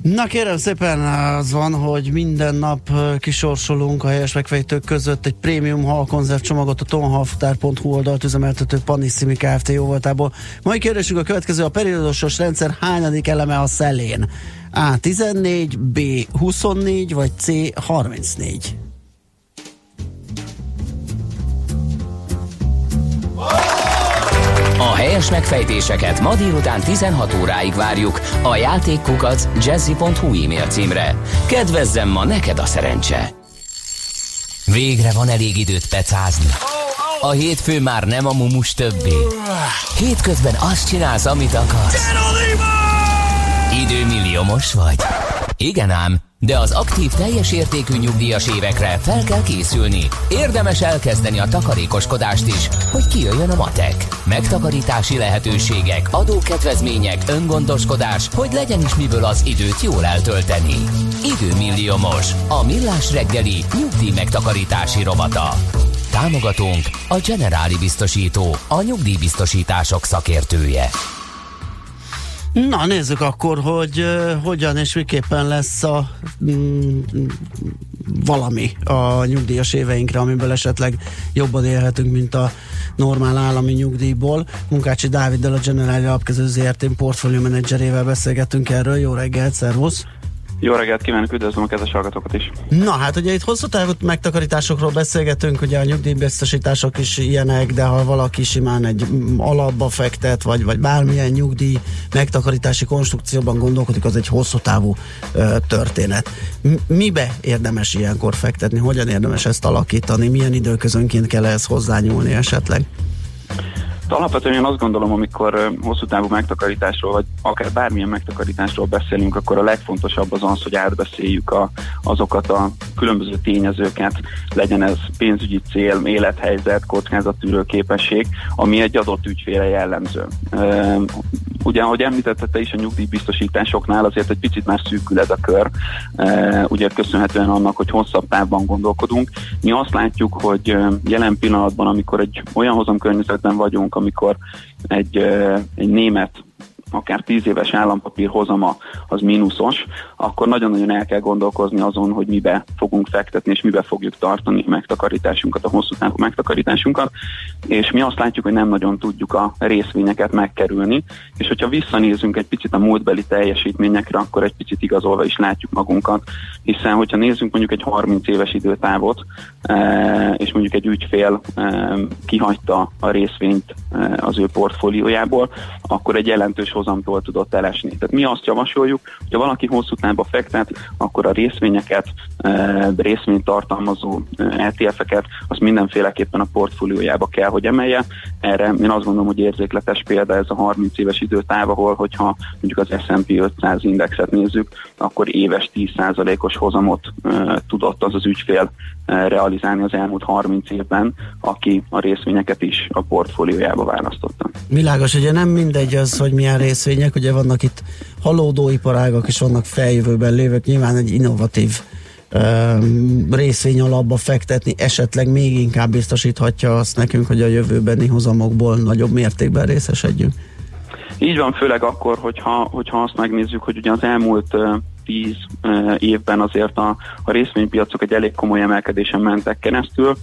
Na kérem szépen, az van, hogy minden nap kisorsolunk a helyes megfejtők között egy prémium halkonzerv csomagot a tonhalftár.hu oldalt üzemeltető Panissimi Kft. Jóvoltából. Mai kérdésünk a következő: a periódusos rendszer hányadik eleme a szelén? A. 14, B. 24 vagy C. 34? A helyes megfejtéseket ma délután 16 óráig várjuk a játékkukac@jazzy.hu e-mail címre. Kedvezzen ma neked a szerencse! Végre van elég időt pecázni. A hétfő már nem a mumus többé. Hétközben azt csinálsz, amit akarsz. Időmilliómos vagy? Igen ám, de az aktív teljes értékű nyugdíjas évekre fel kell készülni. Érdemes elkezdeni a takarékoskodást is, hogy kijöjjön a matek. Megtakarítási lehetőségek, adókedvezmények, öngondoskodás, hogy legyen is miből az időt jól eltölteni. Időmilliómos, a millás reggeli nyugdíj megtakarítási rovata. Támogatónk a Generáli biztosító, a nyugdíjbiztosítások szakértője. Na, nézzük akkor, hogy hogyan és miképpen lesz a valami a nyugdíjas éveinkre, amiből esetleg jobban élhetünk, mint a normál állami nyugdíjból. Munkácsi Dáviddal, a Generáli Alapkezelő Zrt. Portfólió menedzserével beszélgetünk erről. Jó reggelt, szervusz! Jó reggelt kívánok, üdvözlöm a kedves hallgatókat is! Na hát ugye itt hosszú távú megtakarításokról beszélgetünk, ugye a nyugdíjbiztosítások is ilyenek, de ha valaki simán egy alapba fektet, vagy bármilyen nyugdíj megtakarítási konstrukcióban gondolkodik, az egy hosszú távú történet. Mibe érdemes ilyenkor fektetni? Hogyan érdemes ezt alakítani? Milyen időközönként kell ehhez hozzányúlni esetleg? Alapvetően én azt gondolom, amikor hosszú távú megtakarításról, vagy akár bármilyen megtakarításról beszélünk, akkor a legfontosabb az, hogy átbeszéljük azokat a különböző tényezőket, legyen ez pénzügyi cél, élethelyzet, kockázattűrő képesség, ami egy adott ügyfélre jellemző. Ugye, ahogy említette te is, a nyugdíjbiztosításoknál azért egy picit már szűkül ez a kör, ugye köszönhetően annak, hogy hosszabb távban gondolkodunk. Mi azt látjuk, hogy jelen pillanatban, amikor egy olyan hozamkörnyezetben vagyunk, amikor egy német akár 10 éves állampapír hozama az mínuszos, akkor nagyon-nagyon el kell gondolkozni azon, hogy mibe fogunk fektetni, és mibe fogjuk tartani a megtakarításunkat, a hosszú távú megtakarításunkat, és mi azt látjuk, hogy nem nagyon tudjuk a részvényeket megkerülni, és hogyha visszanézünk egy picit a múltbeli teljesítményekre, akkor egy picit igazolva is látjuk magunkat, hiszen hogyha nézzünk mondjuk egy 30 éves időtávot, és mondjuk egy ügyfél kihagyta a részvényt az ő portfóliójából, akkor egy jelentős hozamtól tudott elesni. Tehát mi azt javasoljuk, hogyha valaki hosszú távba fektet, akkor a részvényeket, részvényt tartalmazó ETF-eket, azt mindenféleképpen a portfóliójába kell, hogy emelje. Erre én azt gondolom, hogy érzékletes példa ez a 30 éves időtáv, ahol hogyha mondjuk az S&P 500 indexet nézzük, akkor éves 10%-os hozamot tudott az az ügyfél realizálni az elmúlt 30 évben, aki a részvényeket is a portfóliójába választotta. Világos, ugye nem mindegy az, hogy milyen részvények, ugye vannak itt halódóiparágak és vannak feljövőben lévők, nyilván egy innovatív részvény alapba fektetni esetleg még inkább biztosíthatja azt nekünk, hogy a jövőbeni hozamokból nagyobb mértékben részesedjünk. Így van, főleg akkor, hogyha azt megnézzük, hogy ugye az elmúlt 10 évben azért a részvénypiacok egy elég komoly emelkedésen mentek keresztül.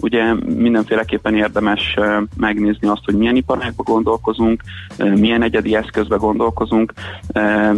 Ugye mindenféleképpen érdemes megnézni azt, hogy milyen iparágba gondolkozunk, milyen egyedi eszközbe gondolkozunk,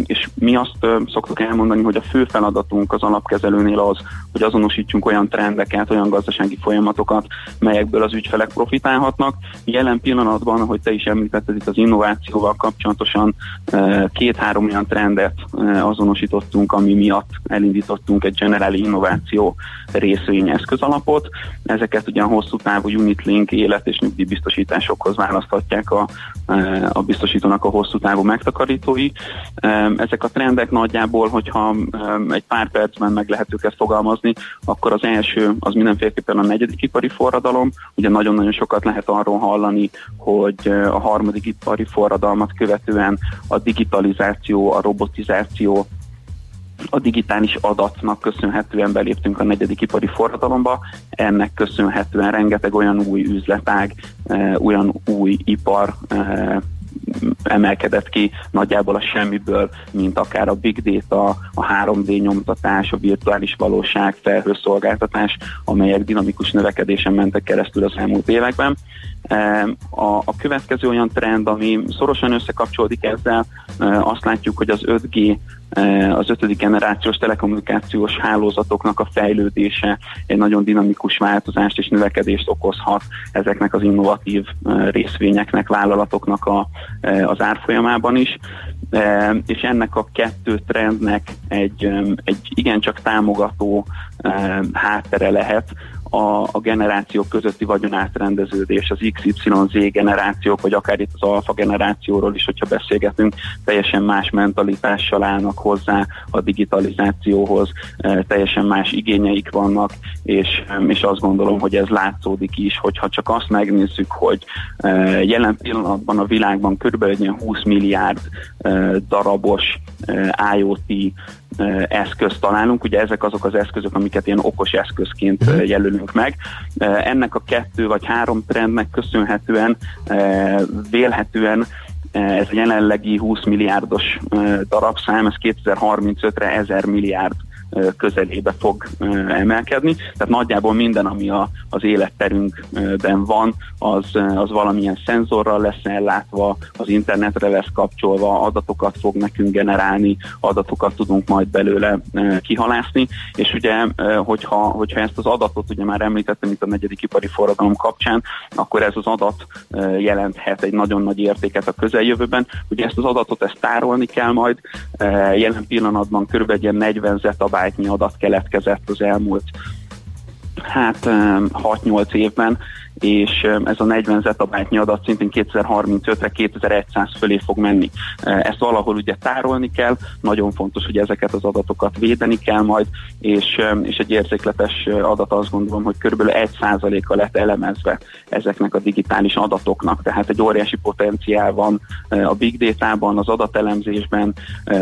és mi azt szoktuk elmondani, hogy a fő feladatunk az alapkezelőnél az, hogy azonosítsunk olyan trendeket, olyan gazdasági folyamatokat, melyekből az ügyfelek profitálhatnak. Jelen pillanatban, ahogy te is említetted, itt az innovációval kapcsolatosan 2-3 olyan trendet azonosítottunk, ami miatt elindítottunk egy generáli innováció részvényeszköz alapot. Ezeket ugyan hosszú távú unit-link élet- és nyugdíjbiztosításokhoz választhatják a biztosítónak a hosszú távú megtakarítói. Ezek a trendek nagyjából, hogyha egy pár percben meg lehet őket fogalmazni, akkor az első, az mindenféleképpen a negyedik ipari forradalom. Ugye nagyon-nagyon sokat lehet arról hallani, hogy a harmadik ipari forradalmat követően a digitalizáció, a robotizáció, a digitális adatnak köszönhetően beléptünk a negyedik ipari forradalomba, ennek köszönhetően rengeteg olyan új üzletág, olyan új ipar emelkedett ki nagyjából a semmiből, mint akár a big data, a 3D nyomtatás, a virtuális valóság, felhőszolgáltatás, amelyek dinamikus növekedésen mentek keresztül az elmúlt években. A következő olyan trend, ami szorosan összekapcsolódik ezzel, azt látjuk, hogy az 5G, az 5. generációs telekommunikációs hálózatoknak a fejlődése egy nagyon dinamikus változást és növekedést okozhat ezeknek az innovatív részvényeknek, vállalatoknak az árfolyamában is, és ennek a kettő trendnek egy igencsak támogató háttere lehet a generációk közötti vagyonátrendeződés, az XYZ generációk, vagy akár itt az alfa generációról is, hogyha beszélgetünk, teljesen más mentalitással állnak hozzá a digitalizációhoz, teljesen más igényeik vannak, és azt gondolom, hogy ez látszódik is, hogyha csak azt megnézzük, hogy jelen pillanatban a világban körülbelül 20 milliárd darabos IoT eszközt találunk, ugye ezek azok az eszközök, amiket ilyen okos eszközként jelölünk meg. Ennek a 2 vagy 3 trendnek köszönhetően vélhetően ez a jelenlegi 20 milliárdos darabszám, ez 2035-re 1000 milliárd közelébe fog emelkedni, tehát nagyjából minden, ami az életterünkben van, az valamilyen szenzorral lesz ellátva, az internetre lesz kapcsolva, adatokat fog nekünk generálni, adatokat tudunk majd belőle kihalászni, és ugye, hogyha ezt az adatot, ugye már említettem itt a negyedik ipari forradalom kapcsán, akkor ez az adat jelenthet egy nagyon nagy értéket a közeljövőben, ugye ezt az adatot tárolni kell majd, jelen pillanatban körülbelül 40 zettabyte adat keletkezett az elmúlt 6-8 évben, és ez a 40 zetabájtnyi adat szintén 2035-re 2100 fölé fog menni. Ezt valahol ugye tárolni kell, nagyon fontos, hogy ezeket az adatokat védeni kell majd, és egy érzékletes adat azt gondolom, hogy körülbelül 1%-a lett elemezve ezeknek a digitális adatoknak, tehát egy óriási potenciál van a big data-ban, az adatelemzésben,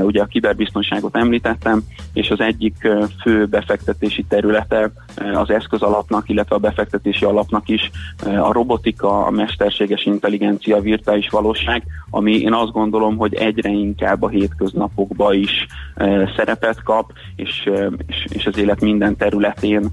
ugye a kiberbiztonságot említettem, és az egyik fő befektetési területe az eszközalapnak, illetve a befektetési alapnak is a robotika, a mesterséges intelligencia, a virtuális valóság, ami én azt gondolom, hogy egyre inkább a hétköznapokban is szerepet kap, és az élet minden területén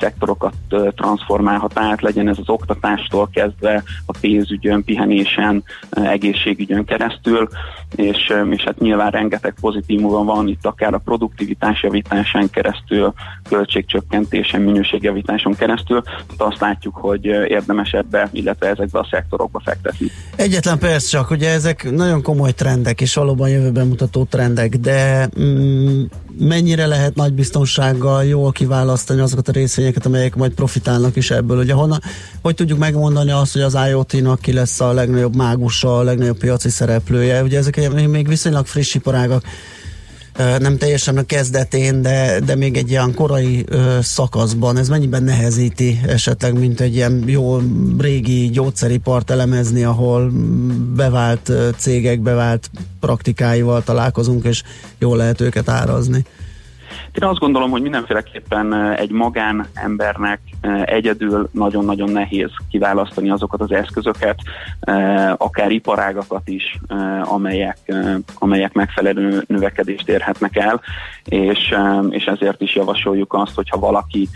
szektorokat transformálhat át, legyen ez az oktatástól kezdve, a pénzügyön, pihenésen, egészségügyön keresztül, és hát nyilván rengeteg pozitívum van itt, akár a produktivitás javításán keresztül, költségcsökkentésen, minőségjavításon keresztül, tehát azt látjuk, hogy érdemes ebbe, illetve ezekbe a szektorokba fektetni. Egyetlen perc csak, ugye ezek nagyon komoly trendek, és valóban jövőben mutató trendek, de mennyire lehet nagy biztonsággal jól kiválasztani azokat a részvényeket, amelyek majd profitálnak is ebből? Ugye honnan, hogy tudjuk megmondani azt, hogy az IoT-nak ki lesz a legnagyobb mágusa, a legnagyobb piaci szereplője? Ugye ezek még viszonylag friss iparágak, nem teljesen a kezdetén, de még egy ilyen korai szakaszban. Ez mennyiben nehezíti esetleg, mint egy ilyen jó régi gyógyszeripart elemezni, ahol bevált cégek, bevált praktikáival találkozunk, és jól lehet őket árazni? Én azt gondolom, hogy mindenféleképpen egy magánembernek egyedül nagyon-nagyon nehéz kiválasztani azokat az eszközöket, akár iparágakat is, amelyek megfelelő növekedést érhetnek el, és ezért is javasoljuk azt, hogyha valaki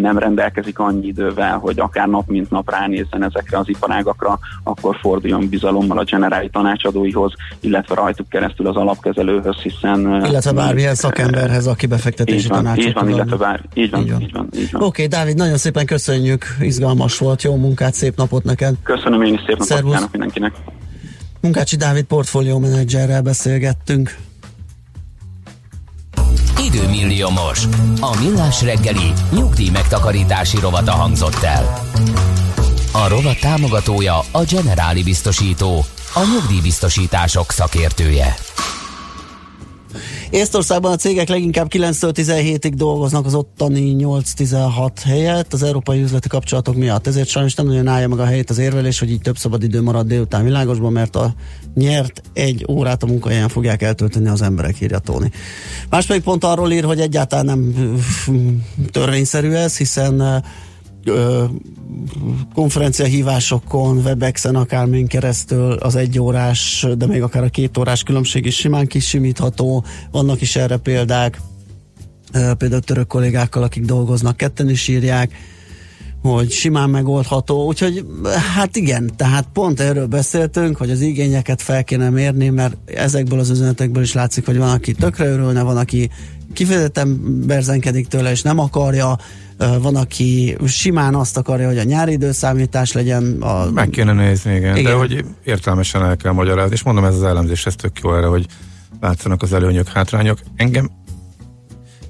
nem rendelkezik annyi idővel, hogy akár nap mint nap ránézzen ezekre az iparágakra, akkor forduljon bizalommal a generális tanácsadóihoz, illetve rajtuk keresztül az alapkezelőhöz, hiszen... Illetve bármilyen szakemberhez, aki befektetési tanácsot ad. Így van. Oké, Dávid, nagyon szépen köszönjük, izgalmas volt, jó munkát, szép napot neked. Köszönöm én is, szép napot kívánok mindenkinek. Munkácsi Dávid portfólió menedzserrel beszélgettünk. Időmilliómos. A Millás reggeli nyugdíj megtakarítási rovata hangzott el. A rovat támogatója a Generáli biztosító, a nyugdíjbiztosítások szakértője. Észtországban a cégek leginkább 9-től 17-ig dolgoznak az ottani 8-16 helyett az európai üzleti kapcsolatok miatt. Ezért sajnos nem nagyon állja meg a helyét az érvelés, hogy így több szabadidő marad délután világosban, mert a nyert egy órát a munkahelyen fogják eltölteni az emberek, írja Tóni. Más pedig pont arról ír, hogy egyáltalán nem törvényszerű ez, hiszen konferenciahívásokon, Webexen akármin keresztül az egyórás, de még akár a kétórás különbség is simán kisimítható, vannak is erre példák, például török kollégákkal, akik dolgoznak, ketten is írják, hogy simán megoldható, úgyhogy hát igen, tehát pont erről beszéltünk, hogy az igényeket fel kéne mérni, mert ezekből az üzenetekből is látszik, hogy van, aki tökre örülne, van, aki kifejezetten berzenkedik tőle, és nem akarja, van, aki simán azt akarja, hogy a nyári időszámítás legyen. Meg kéne nézni, igen. De hogy értelmesen el kell magyarázni, és mondom, ez az elemzés, ez tök jó erre, hogy látszanak az előnyök, hátrányok. Engem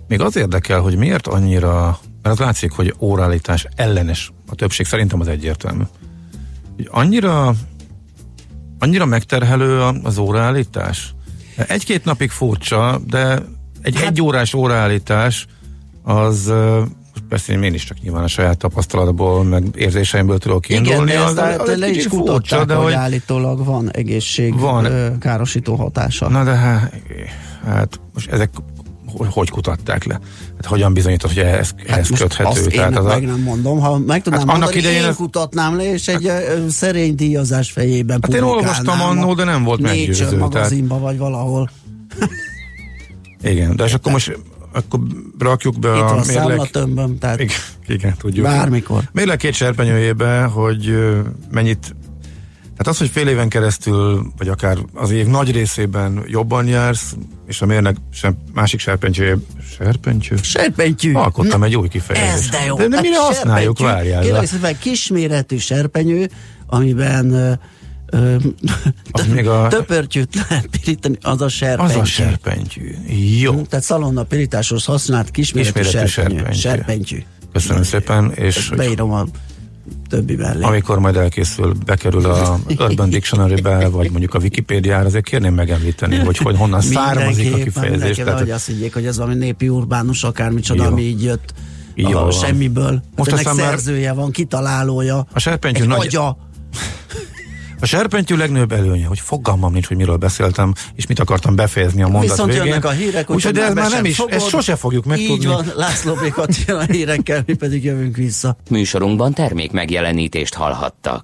még az érdekel, hogy miért annyira, mert az látszik, hogy órállítás ellenes a többség, szerintem az egyértelmű. Annyira megterhelő az órállítás. Egy-két napig furcsa, de egy órás órállítás az... Persze én is csak nyilván a saját tapasztalatból, meg érzéseimből tudok kiindulni. Igen, de le is kutatták, de hogy állítólag van egészségkárosító hatása. Na de hát most ezek hogy kutatták le? Hát hogyan bizonyított, hogy ehhez köthető? Azt tehát én meg nem mondom, ha meg tudnám hát mondani, én kutatnám le, és egy szerény díjazás fejében publikálnám. Hát én olvastam annó, de nem volt meggyőző. Nature magazinba vagy valahol. Igen, de és akkor rakjuk be a számlatömböm, tehát igen, tudjuk. Bármikor. Mérleg két serpenyőjébe, hogy mennyit, tehát az, hogy fél éven keresztül, vagy akár az év nagy részében jobban jársz, és a mérleg másik serpentyő. Alkottam egy új kifejezést. Ez de jó. De mire használjuk, várjál. Kérlek szépen, kisméretű serpenyő, amiben töpörtyűt lehet pirítani, az a serpenyő. Jó. Tehát szalonna pirításhoz használt kisméretű serpenyő. Köszönöm szépen. És beírom a többi mellé. Amikor majd elkészül, bekerül a Urban Dictionary-be, vagy mondjuk a Wikipédiára, azért kérném megemlíteni, hogy honnan származik a kifejezés. Tehát, hogy azt higgyék, hogy ez valami népi urbánus, akármicsoda, ami így jött a semmiből. Most ennek szerzője van, kitalálója, egy agya. A serpentyű legnagyobb előnye, hogy fogalmam nincs, hogy miről beszéltem, és mit akartam befejezni a mondat viszont végén. Viszont jönnek a hírek, úgyhogy ez már nem is, ezt sose fogjuk megtudni. Így van, László B. Katalin a hírekkel, mi pedig jövünk vissza. Műsorunkban termék megjelenítést hallhattak.